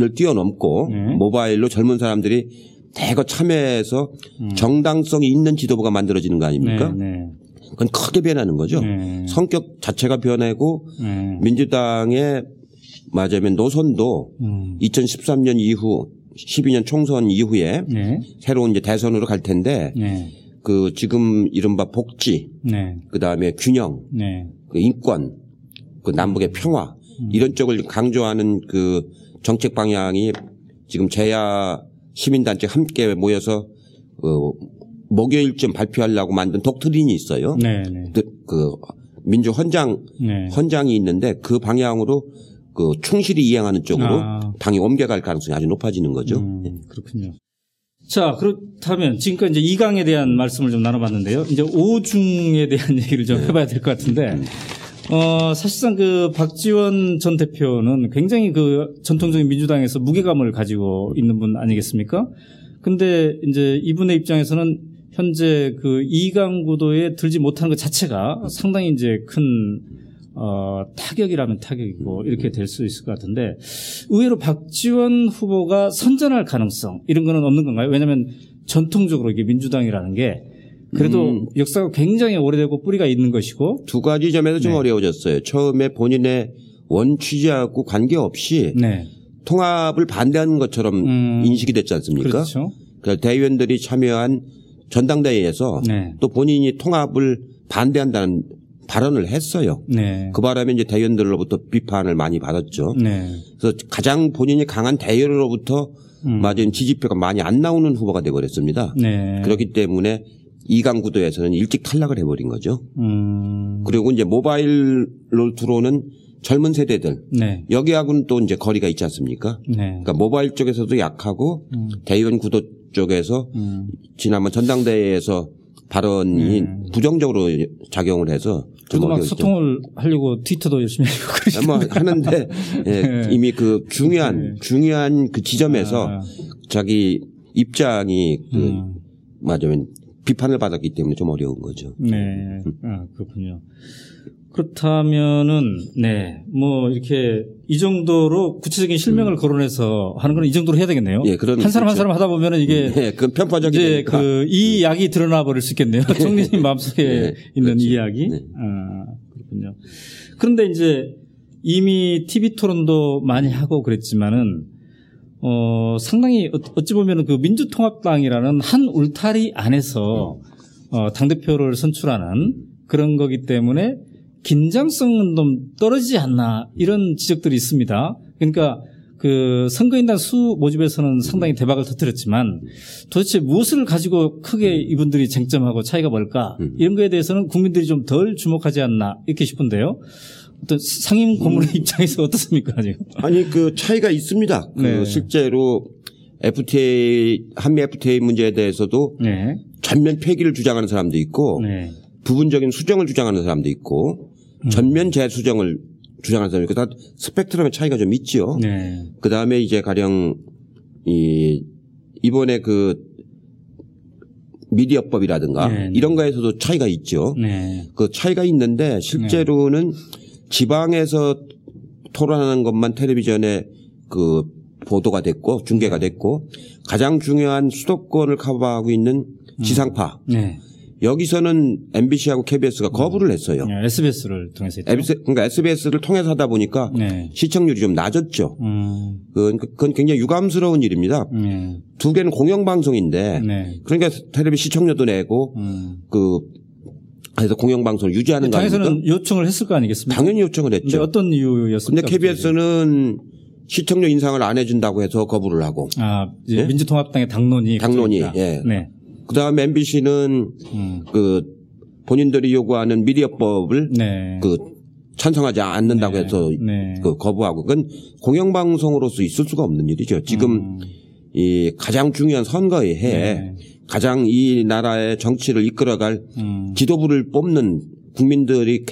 을 뛰어넘고 네. 모바일로 젊은 사람들이 대거 참여해서 음. 정당성이 있는 지도부가 만들어지는 거 아닙니까? 네, 네. 그건 크게 변하는 거죠. 네. 성격 자체가 변하고 네. 민주당의 맞으면 노선도 음. 이천십삼 년 이후 십이 년 총선 이후에 네. 새로운 이제 대선으로 갈 텐데 네. 그 지금 이른바 복지, 네. 그 다음에 균형, 네. 그 인권, 그 남북의 평화 음. 이런 쪽을 강조하는 그 정책 방향이 지금 재야 시민단체 함께 모여서 어, 목요일쯤 발표하려고 만든 독트린이 있어요. 네. 그, 그 민주 헌장 네. 헌장이 있는데 그 방향으로 그 충실히 이행하는 쪽으로 아. 당이 옮겨갈 가능성이 아주 높아지는 거죠. 음, 네. 그렇군요. 자 그렇다면 지금까지 이제 이강에 대한 말씀을 좀 나눠봤는데요. 이제 오중에 대한 얘기를 좀 네. 해봐야 될 것 같은데. 음. 어, 사실상 그 박지원 전 대표는 굉장히 그 전통적인 민주당에서 무게감을 가지고 있는 분 아니겠습니까? 근데 이제 이분의 입장에서는 현재 그 이강 구도에 들지 못하는 것 자체가 상당히 이제 큰, 어, 타격이라면 타격이고 이렇게 될 수 있을 것 같은데 의외로 박지원 후보가 선전할 가능성 이런 거는 없는 건가요? 왜냐면 전통적으로 이게 민주당이라는 게 그래도 음. 역사가 굉장히 오래되고 뿌리가 있는 것이고 두 가지 점에서 네. 좀 어려워졌어요. 처음에 본인의 원취지하고 관계없이 네. 통합을 반대하는 것처럼 음. 인식이 됐지 않습니까? 그렇죠. 그러니까 대의원들이 참여한 전당대회에서 네. 또 본인이 통합을 반대한다는 발언을 했어요. 네. 그 바람에 이제 대의원들로부터 비판을 많이 받았죠. 네. 그래서 가장 본인이 강한 대의원으로부터 음. 맞은 지지표가 많이 안 나오는 후보가 되어버렸습니다. 네. 그렇기 때문에 이강 구도에서는 일찍 탈락을 해버린 거죠. 음. 그리고 이제 모바일로 들어오는 젊은 세대들 네. 여기하고는 또 이제 거리가 있지 않습니까? 네. 그러니까 모바일 쪽에서도 약하고 음. 대의원 구도 쪽에서 음. 지난번 전당대회에서 발언이 음. 부정적으로 작용을 해서 저도 막 소통을 하려고 트위터도 열심히 하고 뭐 하는데 예, 네. 이미 그 중요한 네. 중요한 그 지점에서 아. 자기 입장이 그 음. 맞으면. 비판을 받았기 때문에 좀 어려운 거죠. 네, 아, 그렇군요. 그렇다면은 네, 뭐 이렇게 이 정도로 구체적인 실명을 음. 거론해서 하는 건 이 정도로 해야 되겠네요. 예, 그런 한 사람 그렇죠. 한 사람 하다 보면은 이게 네, 그 편파적인 이제 그 이 약이 음. 드러나 버릴 수 있겠네요. 총리님 마음속에 네, 있는 그렇죠. 이 약이. 네. 아, 그렇군요. 그런데 이제 이미 티비 토론도 많이 하고 그랬지만은. 어, 상당히 어찌 보면은 그 민주통합당이라는 한 울타리 안에서 어, 당대표를 선출하는 그런 거기 때문에 긴장성은 좀 떨어지지 않나 이런 지적들이 있습니다. 그러니까 그 선거인단 수 모집에서는 상당히 대박을 터뜨렸지만 도대체 무엇을 가지고 크게 이분들이 쟁점하고 차이가 뭘까 이런 거에 대해서는 국민들이 좀 덜 주목하지 않나 이렇게 싶은데요. 어떤 상임 고문의 음. 입장에서 어떻습니까 지금? 아니 그 차이가 있습니다. 그 네. 실제로 에프티에이 한미 에프티에이 문제에 대해서도 네. 전면 폐기를 주장하는 사람도 있고 네. 부분적인 수정을 주장하는 사람도 있고 음. 전면 재수정을 주장하는 사람도 있고 다 스펙트럼의 차이가 좀 있죠. 네. 그 다음에 이제 가령 이 이번에 그 미디어법이라든가 네. 이런 거에서도 차이가 있죠. 네. 그 차이가 있는데 실제로는 네. 지방에서 토론하는 것만 텔레비전에 그 보도가 됐고 중계가 됐고 가장 중요한 수도권을 커버하고 있는 지상파 네. 여기서는 엠비씨하고 케이비에스가 거부를 했어요. 네, 에스비에스를 통해서 했죠. 에스비에스, 그러니까 에스비에스를 통해서 하다 보니까 네. 시청률이 좀 낮았죠. 음. 그건, 그건 굉장히 유감스러운 일입니다. 네. 두 개는 공영방송인데 네. 그러니까 텔레비 시청료도 내고 음. 그 그래서 공영방송을 유지하는 거 아닙니까? 당에서는 요청을 했을 거 아니겠습니까? 당연히 요청을 했죠. 근데 어떤 이유였습니까? 근데 케이비에스는 시청료 인상을 안 해준다고 해서 거부를 하고. 아, 예? 민주통합당의 당론이. 당론이, 예. 네. 그 다음에 엠비씨는 음. 그 본인들이 요구하는 미디어법을 네. 그 찬성하지 않는다고 네. 해서 네. 그 거부하고. 그건 공영방송으로서 있을 수가 없는 일이죠. 지금 음. 이 가장 중요한 선거에 네. 가장 이 나라의 정치를 이끌어갈 음. 지도부를 뽑는 국민들이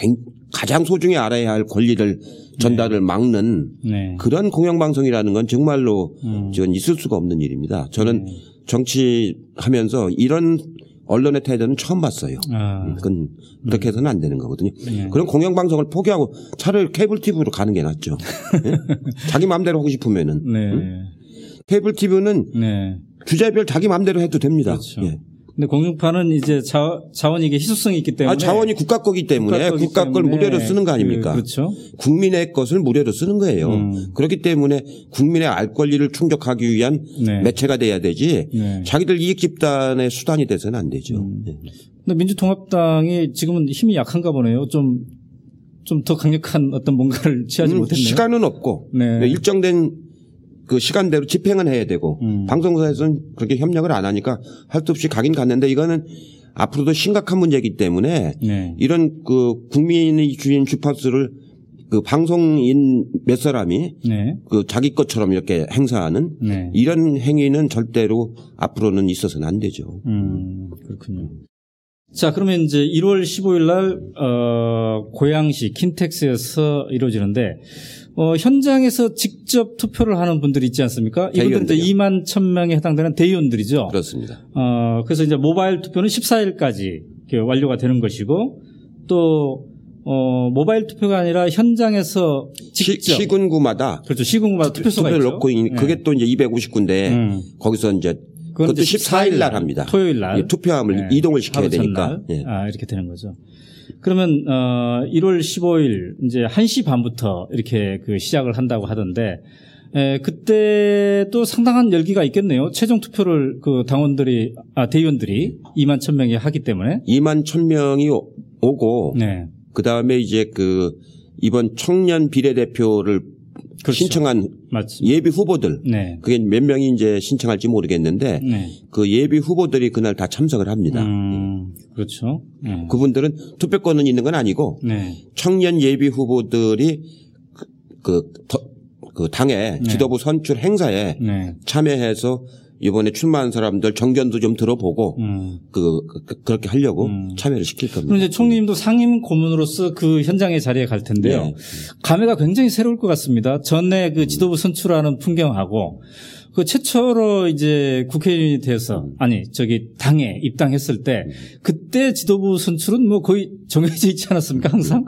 가장 소중히 알아야 할 권리를 전달을 네. 막는 네. 그런 공영방송이라는 건 정말로 음. 지금 있을 수가 없는 일입니다. 저는 네. 정치하면서 이런 언론의 태도는 처음 봤어요. 아. 그건 그렇게 해서는 안 되는 거거든요. 네. 그럼 공영방송을 포기하고 차라리 케이블 티비로 가는 게 낫죠. 네? 자기 마음대로 하고 싶으면은. 네. 응? 케이블 티비는 네. 주제별 자기 마음대로 해도 됩니다. 그렇죠. 예. 근데 공중파는 이제 자, 자원이 이게 희소성이 있기 때문에. 아, 자원이 국가 거기 때문에 국가, 국가 걸 무료로 쓰는 거 아닙니까? 그, 그렇죠. 국민의 것을 무료로 쓰는 거예요. 음. 그렇기 때문에 국민의 알 권리를 충족하기 위한 네. 매체가 돼야 되지 네. 자기들 이익 집단의 수단이 돼서는 안 되죠. 음. 네. 근데 민주통합당이 지금은 힘이 약한가 보네요. 좀, 좀 더 강력한 어떤 뭔가를 취하지 음, 못했네요. 시간은 없고 네. 일정된 그 시간대로 집행은 해야 되고 음. 방송사에서는 그렇게 협력을 안 하니까 할 수 없이 가긴 갔는데 이거는 앞으로도 심각한 문제이기 때문에 네. 이런 그 국민이 주인 주파수를 그 방송인 몇 사람이 네. 그 자기 것처럼 이렇게 행사하는 네. 이런 행위는 절대로 앞으로는 있어서는 안 되죠. 음, 그렇군요. 자, 그러면 이제 일월 십오일 날, 어, 고양시 킨텍스에서 이루어지는데, 어, 현장에서 직접 투표를 하는 분들이 있지 않습니까? 이분들은 이만 천 명에 해당되는 대의원들이죠. 그렇습니다. 어, 그래서 이제 모바일 투표는 십사일까지 완료가 되는 것이고, 또, 어, 모바일 투표가 아니라 현장에서 직접. 시, 시군구마다. 그렇죠. 시군구마다 투표소가 투표를 있죠. 넣고 네. 그게 또 이제 이백오십 군데, 음. 거기서 이제 그것도 십사일 날 합니다. 토요일 날. 예, 투표함을 네. 이동을 시켜야 되니까. 예. 아, 이렇게 되는 거죠. 그러면, 어, 일월 십오일, 이제 한 시 반부터 이렇게 그 시작을 한다고 하던데, 예, 그때 또 상당한 열기가 있겠네요. 최종 투표를 그 당원들이, 아, 대의원들이 이만 천 명이 하기 때문에. 이만 천 명이 오고, 네. 그 다음에 이제 그, 이번 청년 비례대표를 그렇죠. 신청한 맞습니다. 예비 후보들 네. 그게 몇 명이 이제 신청할지 모르겠는데 네. 그 예비 후보들이 그날 다 참석을 합니다. 음, 그렇죠. 네. 그분들은 투표권은 있는 건 아니고 네. 청년 예비 후보들이 그, 그, 그 당의 네. 지도부 선출 행사에 네. 참여해서 이번에 출마한 사람들 정견도 좀 들어보고 음. 그, 그 그렇게 하려고 음. 참여를 시킬 겁니다. 그럼 이제 총리님도 상임 고문으로서 그 현장의 자리에 갈 텐데요. 네. 감회가 굉장히 새로울 것 같습니다. 전에 그 지도부 선출하는 풍경하고 그 최초로 이제 국회의원이 돼서 아니 저기 당에 입당했을 때 그때 지도부 선출은 뭐 거의 정해져 있지 않았습니까? 항상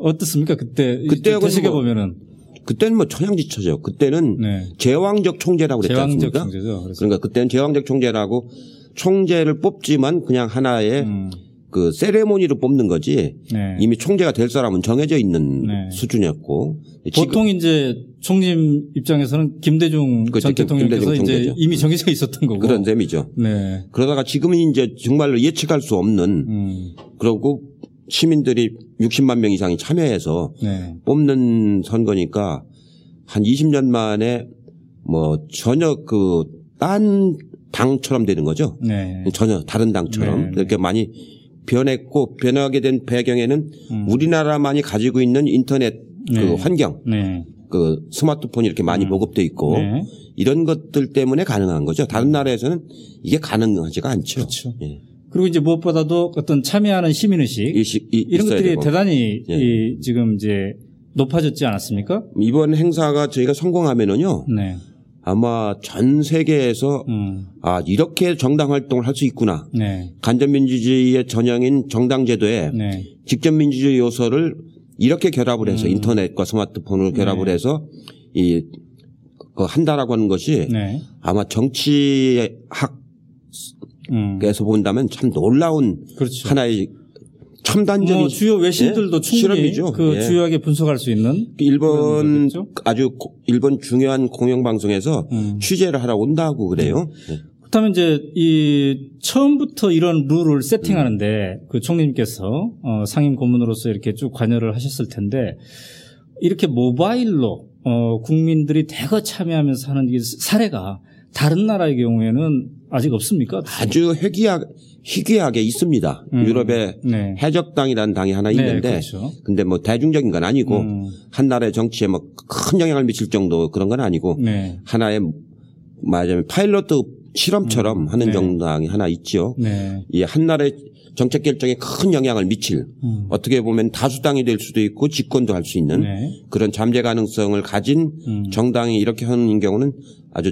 어떻습니까? 그때 그때하고 되새겨 보면은. 그때는 뭐 천양지처죠. 그때는 네. 제왕적 총재라고 그랬지 않습니까? 그러니까 그때는 제왕적 총재라고 총재를 뽑지만 그냥 하나의 음. 그 세레모니로 뽑는 거지 네. 이미 총재가 될 사람은 정해져 있는 네. 수준이었고 보통 이제 총리님 입장에서는 김대중 그렇죠. 전 대통령께서 김대중 이제 이미 정해져 있었던 거고 그런 셈이죠. 네. 그러다가 지금은 이제 정말로 예측할 수 없는 음. 그러고 시민들이 육십만 명 이상이 참여해서 네. 뽑는 선거니까 한 이십 년 만에 뭐 전혀 그 딴 당처럼 되는 거죠. 네. 전혀 다른 당처럼 네. 이렇게 많이 변했고 변하게 된 배경에는 음. 우리나라만이 가지고 있는 인터넷 네. 그 환경, 네. 그 스마트폰이 이렇게 많이 음. 보급돼 있고 네. 이런 것들 때문에 가능한 거죠. 다른 나라에서는 이게 가능하지가 않죠. 그렇죠. 예. 그리고 이제 무엇보다도 어떤 참여하는 시민의식 이시, 이, 이런 것들이 되고. 대단히 예. 이, 지금 이제 높아졌지 않았습니까? 이번 행사가 저희가 성공하면은요. 네. 아마 전 세계에서 음. 아 이렇게 정당 활동을 할 수 있구나. 네. 간접민주주의의 전형인 정당 제도에 네. 직접민주주의 요소를 이렇게 결합을 해서 음. 인터넷과 스마트폰을 결합을 네. 해서 이 그 한다라고 하는 것이 네. 아마 정치학 관점에서 음. 본다면 참 놀라운 그렇죠. 하나의 첨단적인 뭐 주요 외신들도 예? 충분히 그 예. 주요하게 분석할 수 있는 일본 아주 고, 일본 중요한 공영방송에서 음. 취재를 하러 온다고 그래요. 음. 예. 그렇다면 이제 이 처음부터 이런 룰을 세팅하는데 음. 그 총리님께서 어, 상임 고문으로서 이렇게 쭉 관여를 하셨을 텐데 이렇게 모바일로 어, 국민들이 대거 참여하면서 하는 이 사례가 다른 나라의 경우에는 아직 없습니까? 아주 희귀하게, 희귀하게 있습니다. 음. 유럽에 네. 해적당이라는 당이 하나 있는데, 네, 그렇죠. 근데 뭐 대중적인 건 아니고 음. 한 나라의 정치에 뭐 큰 영향을 미칠 정도 그런 건 아니고 네. 하나의 말하자면 파일럿 실험처럼 음. 하는 네. 정당이 하나 있죠. 네. 이 한 나라의 정책 결정에 큰 영향을 미칠 음. 어떻게 보면 다수당이 될 수도 있고 집권도 할 수 있는 네. 그런 잠재 가능성을 가진 음. 정당이 이렇게 하는 경우는 아주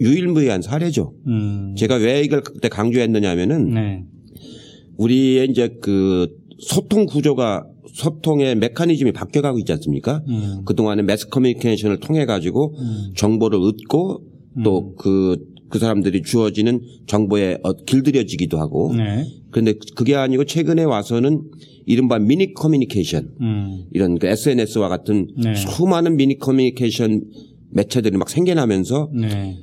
유일무이한 사례죠. 음. 제가 왜 이걸 그때 강조했느냐면은 네. 우리의 이제 그 소통 구조가 소통의 메커니즘이 바뀌어가고 있지 않습니까? 음. 그 동안에 매스 커뮤니케이션을 통해 가지고 음. 정보를 얻고 또 그 음. 그 사람들이 주어지는 정보에 길들여지기도 하고. 네. 그런데 그게 아니고 최근에 와서는 이른바 미니 커뮤니케이션 음. 이런 그 에스엔에스와 같은 네. 수많은 미니 커뮤니케이션 매체들이 막 생겨나면서 네.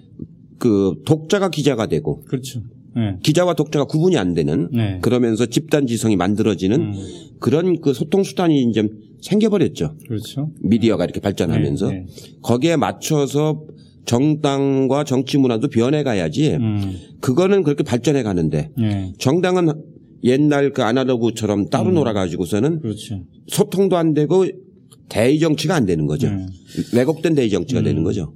그 독자가 기자가 되고 그렇죠. 네. 기자와 독자가 구분이 안 되는 네. 그러면서 집단 지성이 만들어지는 음. 그런 그 소통 수단이 이제 생겨버렸죠. 그렇죠. 미디어가 네. 이렇게 발전하면서 네. 네. 거기에 맞춰서 정당과 정치 문화도 변해가야지. 음. 그거는 그렇게 발전해 가는데 네. 정당은 옛날 그 아날로그처럼 따로 음. 놀아가지고서는 그렇죠. 소통도 안 되고 대의 정치가 안 되는 거죠. 네. 왜곡된 대의 정치가 음. 되는 거죠.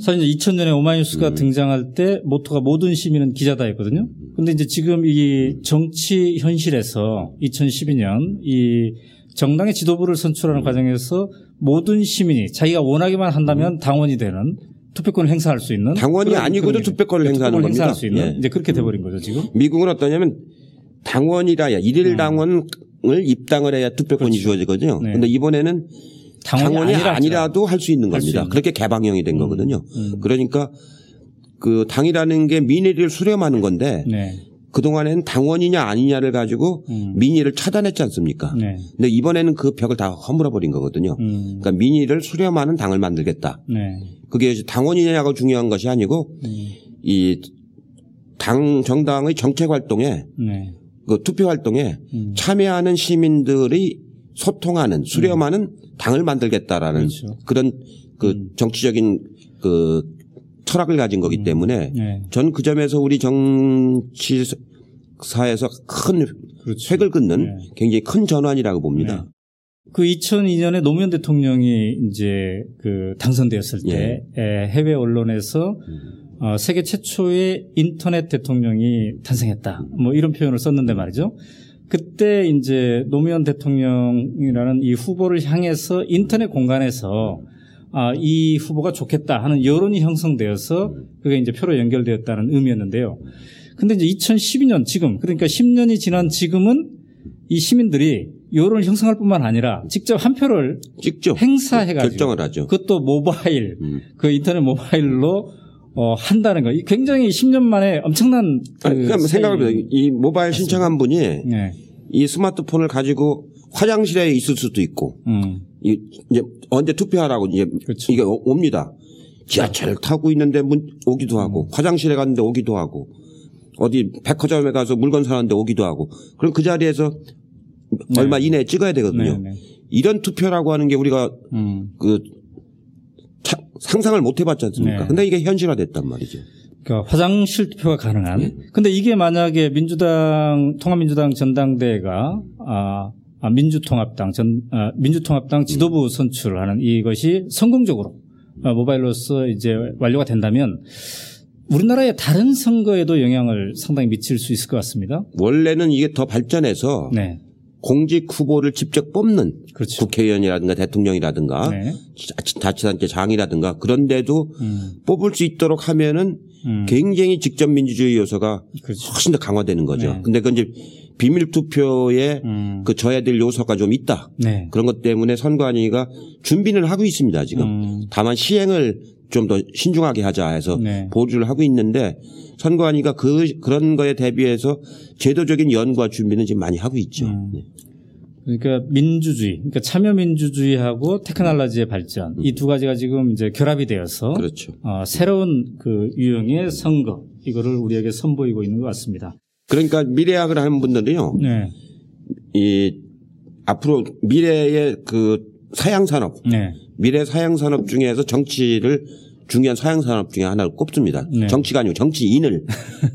사실 이제 이천 년에 오마이뉴스가 음. 등장할 때 모토가 모든 시민은 기자다였거든요. 그런데 이제 지금 이 정치 현실에서 이천십이 년 이 정당의 지도부를 선출하는 음. 과정에서 모든 시민이 자기가 원하기만 한다면 음. 당원이 되는. 투표권을 행사할 수 있는 당원이 아니고도 투표권을 행사하는 겁니다. 행사할 수 있는 예. 이제 그렇게 돼버린 거죠 지금. 미국은 어떠냐면 당원이라야 일일 당원을 입당을 해야 투표권이 그렇죠. 주어지거든요. 그런데 네. 이번에는 당원이, 당원이 아니라 아니라도 할 수 있는 할 겁니다. 수 있는. 그렇게 개방형이 된 음. 거거든요. 음. 그러니까 그 당이라는 게 민의를 수렴하는 건데 네. 그 동안에는 당원이냐 아니냐를 가지고 음. 민의를 차단했지 않습니까? 네. 근데 이번에는 그 벽을 다 허물어버린 거거든요. 음. 그러니까 민의를 수렴하는 당을 만들겠다. 네. 그게 당원이냐가 중요한 것이 아니고 음. 이 당 정당의 정책 활동에 네. 그 투표 활동에 음. 참여하는 시민들이 소통하는 수렴하는 음. 당을 만들겠다라는 그렇죠. 그런 그 음. 정치적인 그 철학을 가진 거기 때문에 음. 네. 전 그 점에서 우리 정치사에서 큰 그렇죠. 획을 긋는 네. 굉장히 큰 전환이라고 봅니다. 네. 그 이천이 년에 노무현 대통령이 이제 그 당선되었을 때 예. 해외 언론에서 어 세계 최초의 인터넷 대통령이 탄생했다. 뭐 이런 표현을 썼는데 말이죠. 그때 이제 노무현 대통령이라는 이 후보를 향해서 인터넷 공간에서 아, 이 후보가 좋겠다 하는 여론이 형성되어서 그게 이제 표로 연결되었다는 의미였는데요. 근데 이제 이천십이 년 지금 그러니까 십 년이 지난 지금은 이 시민들이 여론을 형성할 뿐만 아니라 직접 한 표를 직접 행사해가지고 결정을 하죠. 그것도 모바일, 음. 그 인터넷 모바일로 어, 한다는 거. 굉장히 십 년 만에 엄청난. 그 아니, 그러니까 생각해보세요. 이 모바일 맞습니다. 신청한 분이 네. 이 스마트폰을 가지고 화장실에 있을 수도 있고, 음. 이, 이제 언제 투표하라고 이제 그렇죠. 이게 옵니다. 지하철 타고 있는데 문, 오기도 하고, 음. 화장실에 갔는데 오기도 하고, 어디 백화점에 가서 물건 사는데 오기도 하고, 그럼 그 자리에서 네. 얼마 이내에 찍어야 되거든요. 네, 네. 이런 투표라고 하는 게 우리가 음. 그 차, 상상을 못 해봤지 않습니까? 네. 근데 이게 현실화됐단 말이죠. 그러니까 화장실 투표가 가능한. 네. 근데 이게 만약에 민주당 통합민주당 전당대회가 아, 아 민주통합당 전 아, 민주통합당 지도부 선출하는 이것이 성공적으로 아, 모바일로서 이제 완료가 된다면. 우리나라의 다른 선거에도 영향을 상당히 미칠 수 있을 것 같습니다. 원래는 이게 더 발전해서 네. 공직 후보를 직접 뽑는 그렇죠. 국회의원이라든가 대통령이라든가 네. 자치단체 장이라든가 그런데도 음. 뽑을 수 있도록 하면은 음. 굉장히 직접 민주주의 요소가 그렇죠. 훨씬 더 강화되는 거죠. 그런데 네. 그건 이제 비밀 투표에 음. 그 져야 될 요소가 좀 있다. 네. 그런 것 때문에 선관위가 준비는 하고 있습니다. 지금 음. 다만 시행을 좀 더 신중하게 하자 해서 네. 보류를 하고 있는데 선관위가 그 그런 거에 대비해서 제도적인 연구와 준비는 지금 많이 하고 있죠. 음. 네. 그러니까 민주주의, 그러니까 참여 민주주의하고 테크놀로지의 발전 음. 이 두 가지가 지금 이제 결합이 되어서 그렇죠. 어, 새로운 그 유형의 선거 이거를 우리에게 선보이고 있는 것 같습니다. 그러니까 미래학을 하는 분들은요, 네. 이 앞으로 미래의 그 사양 산업, 네. 미래 사양 산업 중에서 정치를 중요한 사양 산업 중에 하나를 꼽습니다. 네. 정치가 아니고 정치인을,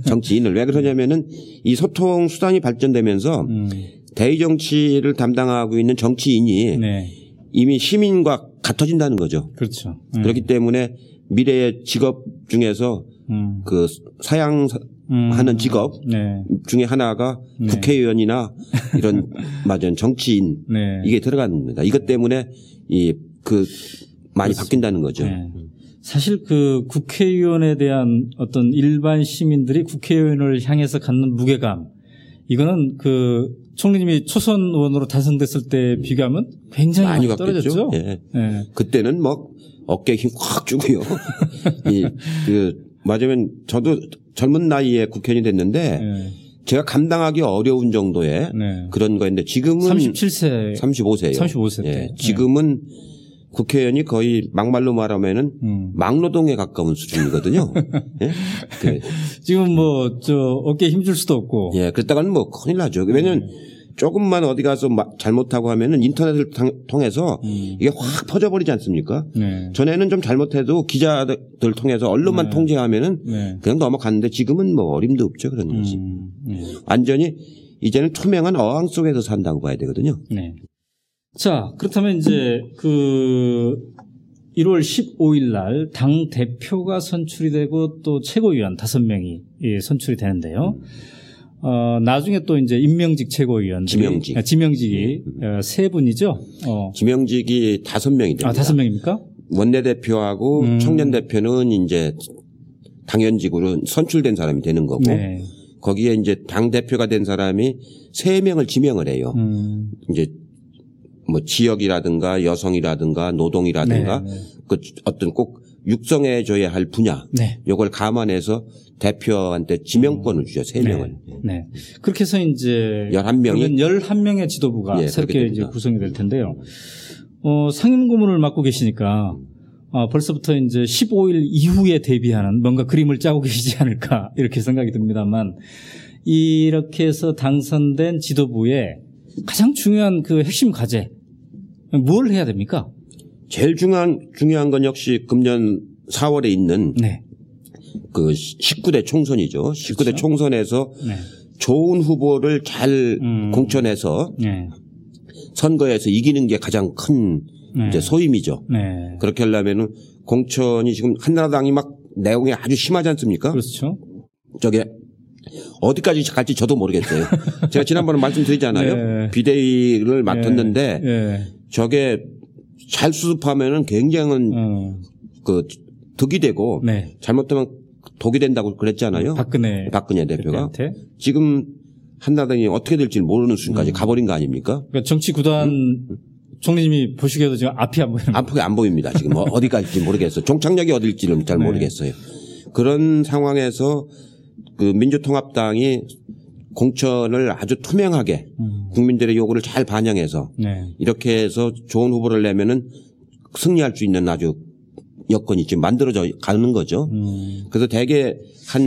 정치인을 왜 그러냐면은 이 소통 수단이 발전되면서. 음. 대의 정치를 담당하고 있는 정치인이 네. 이미 시민과 같아진다는 거죠. 그렇죠. 네. 그렇기 때문에 미래의 직업 중에서 음. 그 사양하는 음. 직업 네. 중에 하나가 네. 국회의원이나 이런 맞아요 정치인 네. 이게 들어가는 겁니다. 이것 때문에 이 그 많이 그렇습니다. 바뀐다는 거죠. 네. 사실 그 국회의원에 대한 어떤 일반 시민들이 국회의원을 향해서 갖는 무게감 이거는 그 총리님이 초선 의원으로 당선됐을 때 비교하면 굉장히 많이, 많이 떨어졌죠. 예. 예. 그때는 막 어깨 힘 확 주고요. 이, 그, 맞으면 저도 젊은 나이에 국회의원이 됐는데 예. 제가 감당하기 어려운 정도의 네. 그런 거였는데 지금은 삼십칠 세, 삼십오 세예요. 삼십오 세 때. 예. 지금은 예. 국회의원이 거의 막말로 말하면은 음. 막노동에 가까운 수준이거든요. 예? 그 지금 뭐 저 어깨에 힘줄 수도 없고. 예, 그랬다가는 뭐 큰일 나죠. 왜냐면 네. 조금만 어디 가서 잘못하고 하면은 인터넷을 통해서 음. 이게 확 퍼져버리지 않습니까? 네. 전에는 좀 잘못해도 기자들 통해서 언론만 네. 통제하면은 네. 그냥 넘어갔는데 지금은 뭐 어림도 없죠 그런 거지. 음. 네. 완전히 이제는 투명한 어항 속에서 산다고 봐야 되거든요. 네. 자, 그렇다면 이제 그 일월 십오일 날 당 대표가 선출이 되고 또 최고위원 다섯 명이 예, 선출이 되는데요. 어, 나중에 또 이제 임명직 최고위원. 지명직. 아, 지명직이 세 분이죠. 어. 지명직이 다섯 명이 됩니다. 아, 다섯 명입니까? 원내대표하고 음. 청년대표는 이제 당연직으로 선출된 사람이 되는 거고. 네. 거기에 이제 당 대표가 된 사람이 세 명을 지명을 해요. 음. 이제 뭐 지역이라든가 여성이라든가 노동이라든가 네네. 그 어떤 꼭 육성해줘야 할 분야 네. 요걸 감안해서 대표한테 지명권을 음. 주죠. 세 명을. 네. 네. 그렇게 해서 이제 열한 명이 열한 명의 지도부가 네, 새롭게 이제 구성이 될 텐데요. 어, 상임고문을 맡고 계시니까 어, 벌써부터 이제 십오 일 이후에 대비하는 뭔가 그림을 짜고 계시지 않을까 이렇게 생각이 듭니다만 이렇게 해서 당선된 지도부에 가장 중요한 그 핵심 과제 뭘 해야 됩니까? 제일 중요한 중요한 건 역시 금년 사월에 있는 네. 그 십구 대 총선이죠. 그렇죠? 십구 대 총선에서 네. 좋은 후보를 잘 음. 공천해서 네. 선거에서 이기는 게 가장 큰 네. 이제 소임이죠. 네. 그렇게 하려면은 공천이 지금 한나라당이 막 내공이 아주 심하지 않습니까? 그렇죠. 저게 어디까지 갈지 저도 모르겠어요. 제가 지난번에 말씀드리잖아요. 네. 비대위를 맡았는데 네. 네. 저게 잘 수습하면은 굉장한 어. 그 득이 되고 네. 잘못하면 독이 된다고 그랬잖아요. 박근혜 박근혜 대표가 대표한테? 지금 한나라당이 어떻게 될지 모르는 수준까지 음. 가버린 거 아닙니까? 그러니까 정치 구단 음. 총리님이 보시기에도 지금 앞이 안 보입니다. 앞이 안 보입니다. 지금 어디 갈지 모르겠어요. 종착역이 어딜지는 잘 네. 모르겠어요. 그런 상황에서. 그 민주통합당이 공천을 아주 투명하게 음. 국민들의 요구를 잘 반영해서 네. 이렇게 해서 좋은 후보를 내면은 승리할 수 있는 아주 여건이 지금 만들어져 가는 거죠. 음. 그래서 대개 한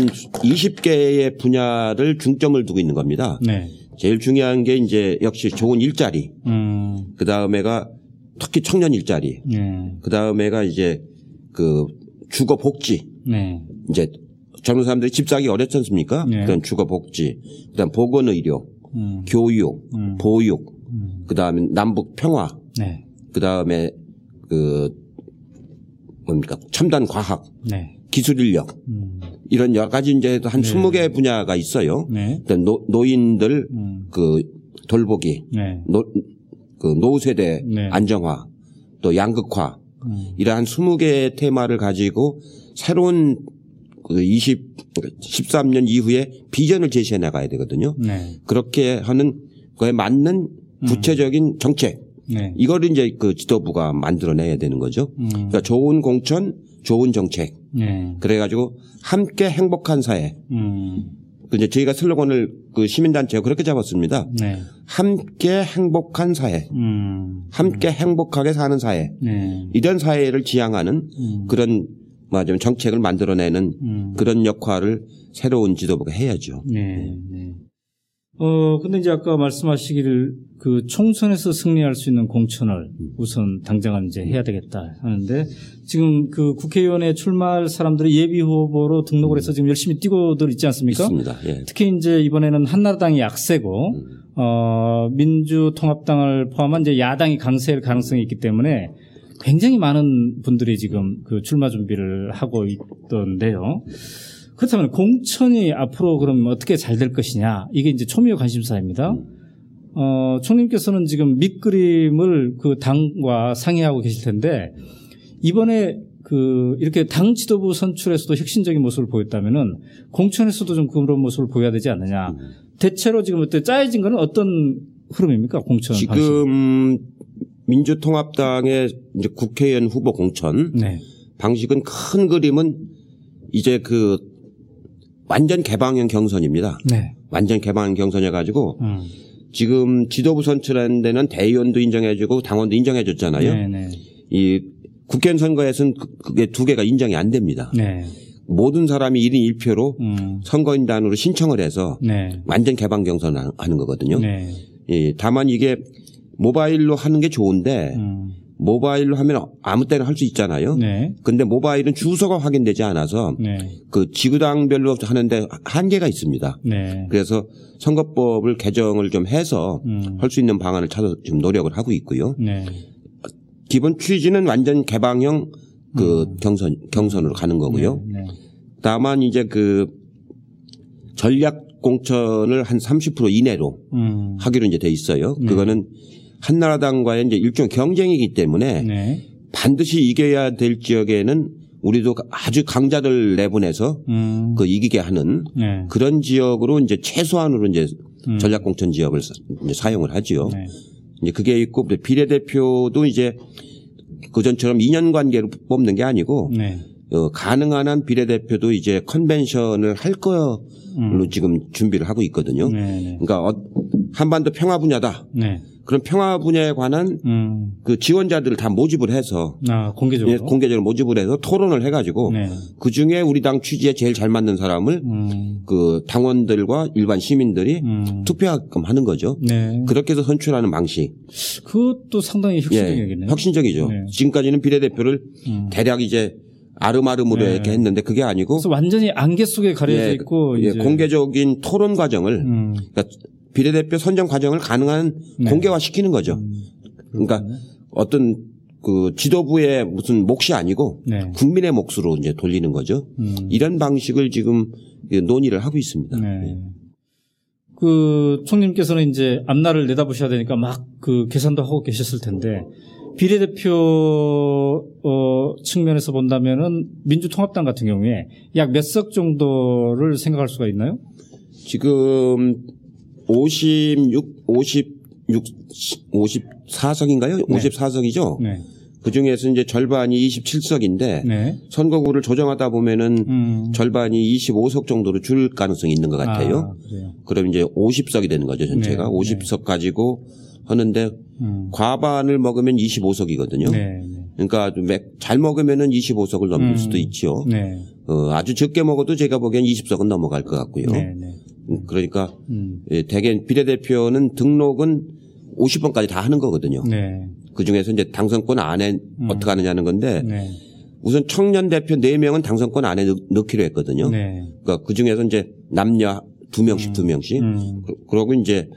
스무 개의 분야를 중점을 두고 있는 겁니다. 네. 제일 중요한 게 이제 역시 좋은 일자리. 음. 그 다음에가 특히 청년 일자리. 네. 그 다음에가 이제 그 주거 복지. 네. 이제 젊은 사람들이 집 사기 어렵지 않습니까? 네. 그다음 주거 복지, 그다음 보건 의료, 음. 교육, 음. 보육, 음. 그다음에 남북 평화, 네. 그다음에 그 뭡니까 첨단 과학, 네. 기술 인력 음. 이런 여러 가지 이제 한 네. 스무 개 분야가 있어요. 네. 그다음 노, 노인들 음. 그 돌보기, 네. 노, 그 노후 세대 네. 안정화, 또 양극화 음. 이러한 스무 개의 테마를 가지고 새로운 이십, 십삼 년 이후에 비전을 제시해 나가야 되거든요. 네. 그렇게 하는 거에 맞는 구체적인 음. 정책. 네. 이걸 이제 그 지도부가 만들어내야 되는 거죠. 음. 그러니까 좋은 공천, 좋은 정책. 네. 그래가지고 함께 행복한 사회. 음. 이제 저희가 슬로건을 그 시민단체가 그렇게 잡았습니다. 네. 함께 행복한 사회, 음. 함께 음. 행복하게 사는 사회, 네. 이런 사회를 지향하는 음. 그런 말하자면 정책을 만들어내는 음. 그런 역할을 새로운 지도부가 해야죠. 네. 네. 어, 근데 이제 아까 말씀하시기를 그 총선에서 승리할 수 있는 공천을 우선 당장은 이제 해야 되겠다 하는데 지금 그 국회의원에 출마할 사람들이 예비 후보로 등록을 해서 지금 열심히 뛰고들 있지 않습니까? 있습니다. 예. 특히 이제 이번에는 한나라당이 약세고 음. 어, 민주통합당을 포함한 이제 야당이 강세일 가능성이 있기 때문에 굉장히 많은 분들이 지금 그 출마 준비를 하고 있던데요. 그렇다면 공천이 앞으로 그럼 어떻게 잘 될 것이냐 이게 이제 초미의 관심사입니다. 어, 총님께서는 지금 밑그림을 그 당과 상의하고 계실 텐데 이번에 그 이렇게 당 지도부 선출에서도 혁신적인 모습을 보였다면은 공천에서도 좀 그런 모습을 보여야 되지 않느냐. 대체로 지금 어때 짜여진 건 어떤 흐름입니까? 공천 지금 방식은. 민주통합당의 이제 국회의원 후보 공천 네. 방식은 큰 그림은 이제 그 완전 개방형 경선입니다. 네. 완전 개방형 경선이어가지고 음. 지금 지도부 선출하는 데는 대의원도 인정해주고 당원도 인정해줬잖아요. 네, 네. 이 국회의원 선거에서는 그게 두 개가 인정이 안 됩니다. 네. 모든 사람이 일 인 일 표로 음. 선거인단으로 신청을 해서 네. 완전 개방 경선을 하는 거거든요. 네. 예, 다만 이게 모바일로 하는 게 좋은데 음. 모바일로 하면 아무 때나 할 수 있잖아요. 네. 근데 모바일은 주소가 확인되지 않아서 네. 그 지구당별로 하는데 한계가 있습니다. 네. 그래서 선거법을 개정을 좀 해서 음. 할 수 있는 방안을 찾아서 지금 노력을 하고 있고요. 네. 기본 취지는 완전 개방형 그 음. 경선, 경선으로 가는 거고요. 네. 네. 다만 이제 그 전략 공천을 한 삼십 퍼센트 이내로 음. 하기로 이제 돼 있어요. 네. 그거는 한나라당과의 이제 일종의 경쟁이기 때문에 네. 반드시 이겨야 될 지역에는 우리도 아주 강자들 내보내서 음. 그 이기게 하는 네. 그런 지역으로 이제 최소한으로 이제 음. 전략공천 지역을 이제 사용을 하죠. 네. 이제 그게 있고 비례대표도 이제 그전처럼 이 년 관계로 뽑는 게 아니고 네. 어, 가능한 한 비례대표도 이제 컨벤션을 할 거로 음. 지금 준비를 하고 있거든요. 네네. 그러니까 한반도 평화 분야다. 네. 그럼 평화 분야에 관한 음. 그 지원자들을 다 모집을 해서 아, 공개적으로 예, 공개적으로 모집을 해서 토론을 해가지고 네. 그 중에 우리 당 취지에 제일 잘 맞는 사람을 음. 그 당원들과 일반 시민들이 음. 투표하게끔 하는 거죠. 네. 그렇게 해서 선출하는 방식. 그것도 상당히 혁신적이겠네요. 예, 혁신적이죠. 네. 지금까지는 비례대표를 음. 대략 이제 아름아름으로 네. 이렇게 했는데 그게 아니고 그래서 완전히 안개 속에 가려져 예, 있고 예, 이제. 공개적인 토론 과정을 음. 그러니까 비례대표 선정 과정을 가능한 네. 공개화시키는 거죠. 음, 그러니까 어떤 그 지도부의 무슨 몫이 아니고 네. 국민의 몫으로 이제 돌리는 거죠. 음. 이런 방식을 지금 논의를 하고 있습니다. 네. 네. 그 총님께서는 이제 앞날을 내다보셔야 되니까 막 그 계산도 하고 계셨을 텐데 비례대표 어, 측면에서 본다면은 민주통합당 같은 경우에 약 몇 석 정도를 생각할 수가 있나요? 지금 오십육, 오십사 석인가요? 네. 오십사 석이죠? 네. 그 중에서 이제 절반이 이십칠 석인데 네. 선거구를 조정하다 보면은 음. 절반이 이십오 석 정도로 줄 가능성이 있는 것 같아요. 아, 그럼 이제 오십 석이 되는 거죠, 전체가. 네. 오십 석 가지고 하는데 음. 과반을 먹으면 이십오 석이거든요. 네. 그러니까 잘 먹으면은 이십오 석을 넘길 음. 수도 있죠. 네. 어, 아주 적게 먹어도 제가 보기엔 이십 석은 넘어갈 것 같고요. 네. 네. 그러니까 음. 대개 비례대표는 등록은 오십 번까지 다 하는 거거든요. 네. 그중에서 이제 당선권 안에 음. 어떻게 하느냐는 건데 네. 우선 청년 대표 네 명은 당선권 안에 넣기로 했거든요. 네. 그러니까 그중에서 이제 남녀 두 명씩 음. 두 명씩 음. 그러고 이제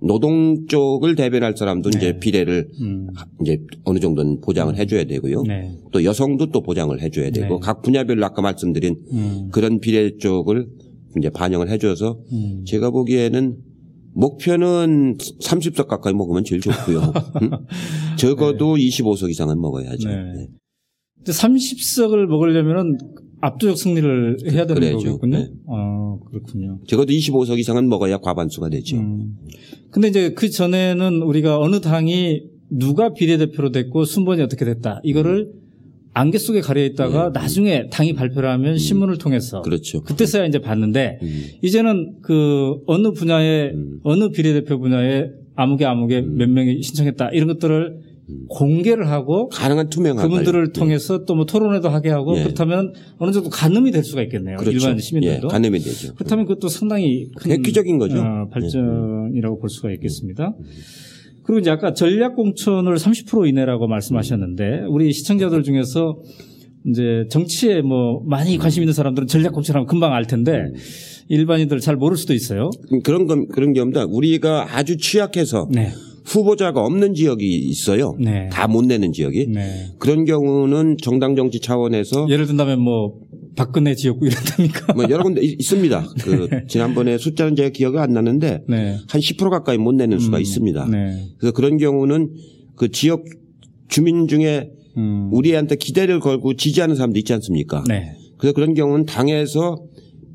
노동 쪽을 대변할 사람도 네. 이제 비례를 음. 이제 어느 정도는 보장을 해 줘야 되고요. 네. 또 여성도 또 보장을 해 줘야 되고 네. 각 분야별로 아까 말씀드린 음. 그런 비례 쪽을 이제 반영을 해줘서 음. 제가 보기에는 목표는 삼십 석 가까이 먹으면 제일 좋고요. 음? 적어도 네. 이십오 석 이상은 먹어야죠. 네. 네. 근데 삼십 석을 먹으려면은 압도적 승리를 해야 되는 그래야죠. 거겠군요. 네. 아, 그렇군요. 적어도 이십오 석 이상은 먹어야 과반수가 되죠. 음. 근데 이제 그 전에는 우리가 어느 당이 누가 비례대표로 됐고 순번이 어떻게 됐다. 이거를 음. 안개 속에 가려 있다가 네. 나중에 당이 발표를 하면 음. 신문을 통해서 그렇죠. 그때서야 이제 봤는데 음. 이제는 그 어느 분야에 음. 어느 비례대표 분야에 아무개 아무개 음. 몇 명이 신청했다 이런 것들을 음. 공개를 하고 가능한 투명한 그분들을 네. 통해서 또 뭐 토론회도 하게 하고 네. 그렇다면 어느 정도 가늠이 될 수가 있겠네요. 그렇죠. 일반 시민들도 예. 가늠이 되죠. 그렇다면 그것도 상당히 큰 획기적인 거죠. 어, 발전이라고 네. 볼 수가 있겠습니다. 네. 그리고 이제 아까 전략 공천을 삼십 퍼센트 이내라고 말씀하셨는데 우리 시청자들 중에서 이제 정치에 뭐 많이 관심 있는 사람들은 전략 공천하면 금방 알 텐데 일반인들 잘 모를 수도 있어요. 그런 건 그런 게 없다. 우리가 아주 취약해서 네. 후보자가 없는 지역이 있어요. 네. 다 못 내는 지역이. 네. 그런 경우는 정당 정치 차원에서 예를 든다면 뭐 박근혜 지역구 이런답니까? 뭐 여러 군데 있습니다. 그 네. 지난번에 숫자는 제가 기억이 안 나는데 네. 한 십 퍼센트 가까이 못 내는 음, 수가 있습니다. 네. 그래서 그런 경우는 그 지역 주민 중에 음. 우리한테 기대를 걸고 지지하는 사람도 있지 않습니까? 네. 그래서 그런 경우는 당에서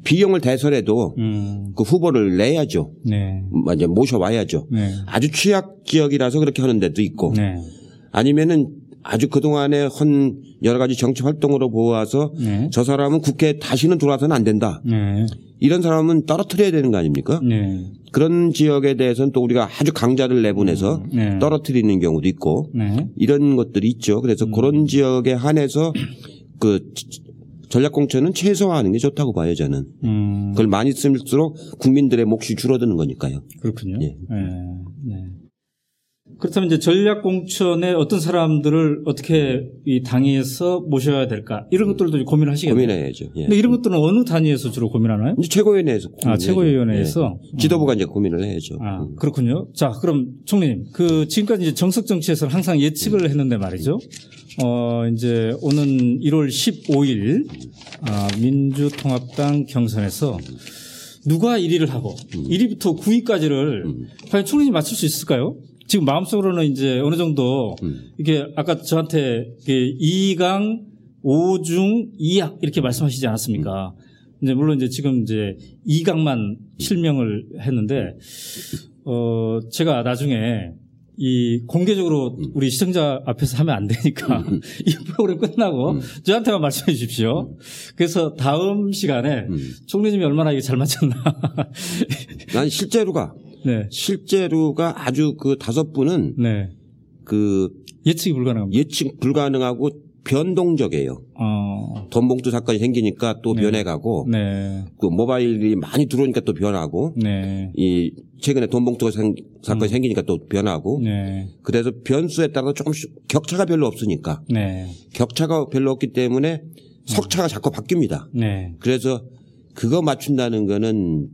비용을 대설해도 음. 그 후보를 내야죠. 네. 맞아 모셔와야죠. 네. 아주 취약 지역이라서 그렇게 하는 데도 있고 네. 아니면은. 아주 그동안에 헌 여러 가지 정치 활동으로 보아서 네. 저 사람은 국회에 다시는 들어와서는 안 된다. 네. 이런 사람은 떨어뜨려야 되는 거 아닙니까? 네. 그런 지역에 대해서는 또 우리가 아주 강자를 내보내서 네. 떨어뜨리는 경우도 있고 네. 이런 것들이 있죠. 그래서 음. 그런 지역에 한해서 그 전략공천은 최소화하는 게 좋다고 봐요 저는. 음. 그걸 많이 쓸수록 국민들의 몫이 줄어드는 거니까요. 그렇군요. 예. 네. 네. 그렇다면 이제 전략공천에 어떤 사람들을 어떻게 이 당에서 모셔야 될까 이런 것들도 고민을 하시겠네요. 고민해야죠. 예. 근데 이런 것들은 어느 단위에서 주로 고민하나요? 이제 최고위원회에서. 고민을 아, 최고위원회에서. 예. 지도부가 이제 고민을 해야죠. 아, 그렇군요. 자, 그럼 총리님, 그 지금까지 이제 정석 정치에서는 항상 예측을 했는데 말이죠. 어, 이제 오는 일월 십오일 아, 민주통합당 경선에서. 누가 일 위를 하고 음. 일 위부터 구 위까지를 음. 과연 총리님 맞출 수 있을까요? 지금 마음속으로는 이제 어느 정도 음. 이게 아까 저한테 이 강, 오 중, 이 학 이렇게 말씀하시지 않았습니까? 음. 이제 물론 이제 지금 이제 이 강만 실명을 했는데 어 제가 나중에 이 공개적으로 음. 우리 시청자 앞에서 하면 안 되니까 음. 이 프로그램 끝나고 음. 저한테만 말씀해 주십시오. 음. 그래서 다음 시간에 음. 총리님이 얼마나 이게 잘 맞췄나. 난 실제로가 네. 실제로가 아주 그 다섯 분은 네. 그 예측이 불가능합니다. 예측 불가능하고 변동적이에요. 어. 돈봉투 사건이 생기니까 또 네. 변해가고 네. 그 모바일이 많이 들어오니까 또 변하고 네. 이 최근에 돈봉투 사건이 음. 생기니까 또 변하고 네. 그래서 변수에 따라서 조금씩 격차가 별로 없으니까 네. 격차가 별로 없기 때문에 석차가 자꾸 바뀝니다. 네. 그래서 그거 맞춘다는 거는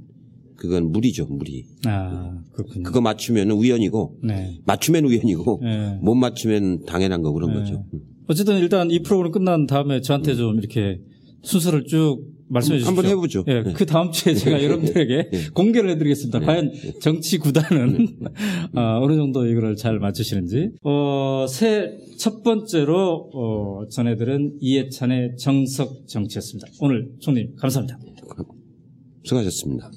그건 무리죠, 무리. 아, 그렇군요. 그거 맞추면 우연이고 네. 맞추면 우연이고 네. 못 맞추면 당연한 거 그런 네. 거죠. 어쨌든 일단 이 프로그램 끝난 다음에 저한테 좀 이렇게 순서를 쭉 말씀해 주십시오. 한번 해보죠. 예, 네. 그 다음 주에 제가 여러분들에게 네. 공개를 해드리겠습니다. 네. 과연 정치 구단은 네. 아, 어느 정도 이걸 잘 맞추시는지. 어, 새해 첫 번째로 어, 전해드린 이해찬의 정석 정치였습니다. 오늘 총리님 감사합니다. 수고하셨습니다.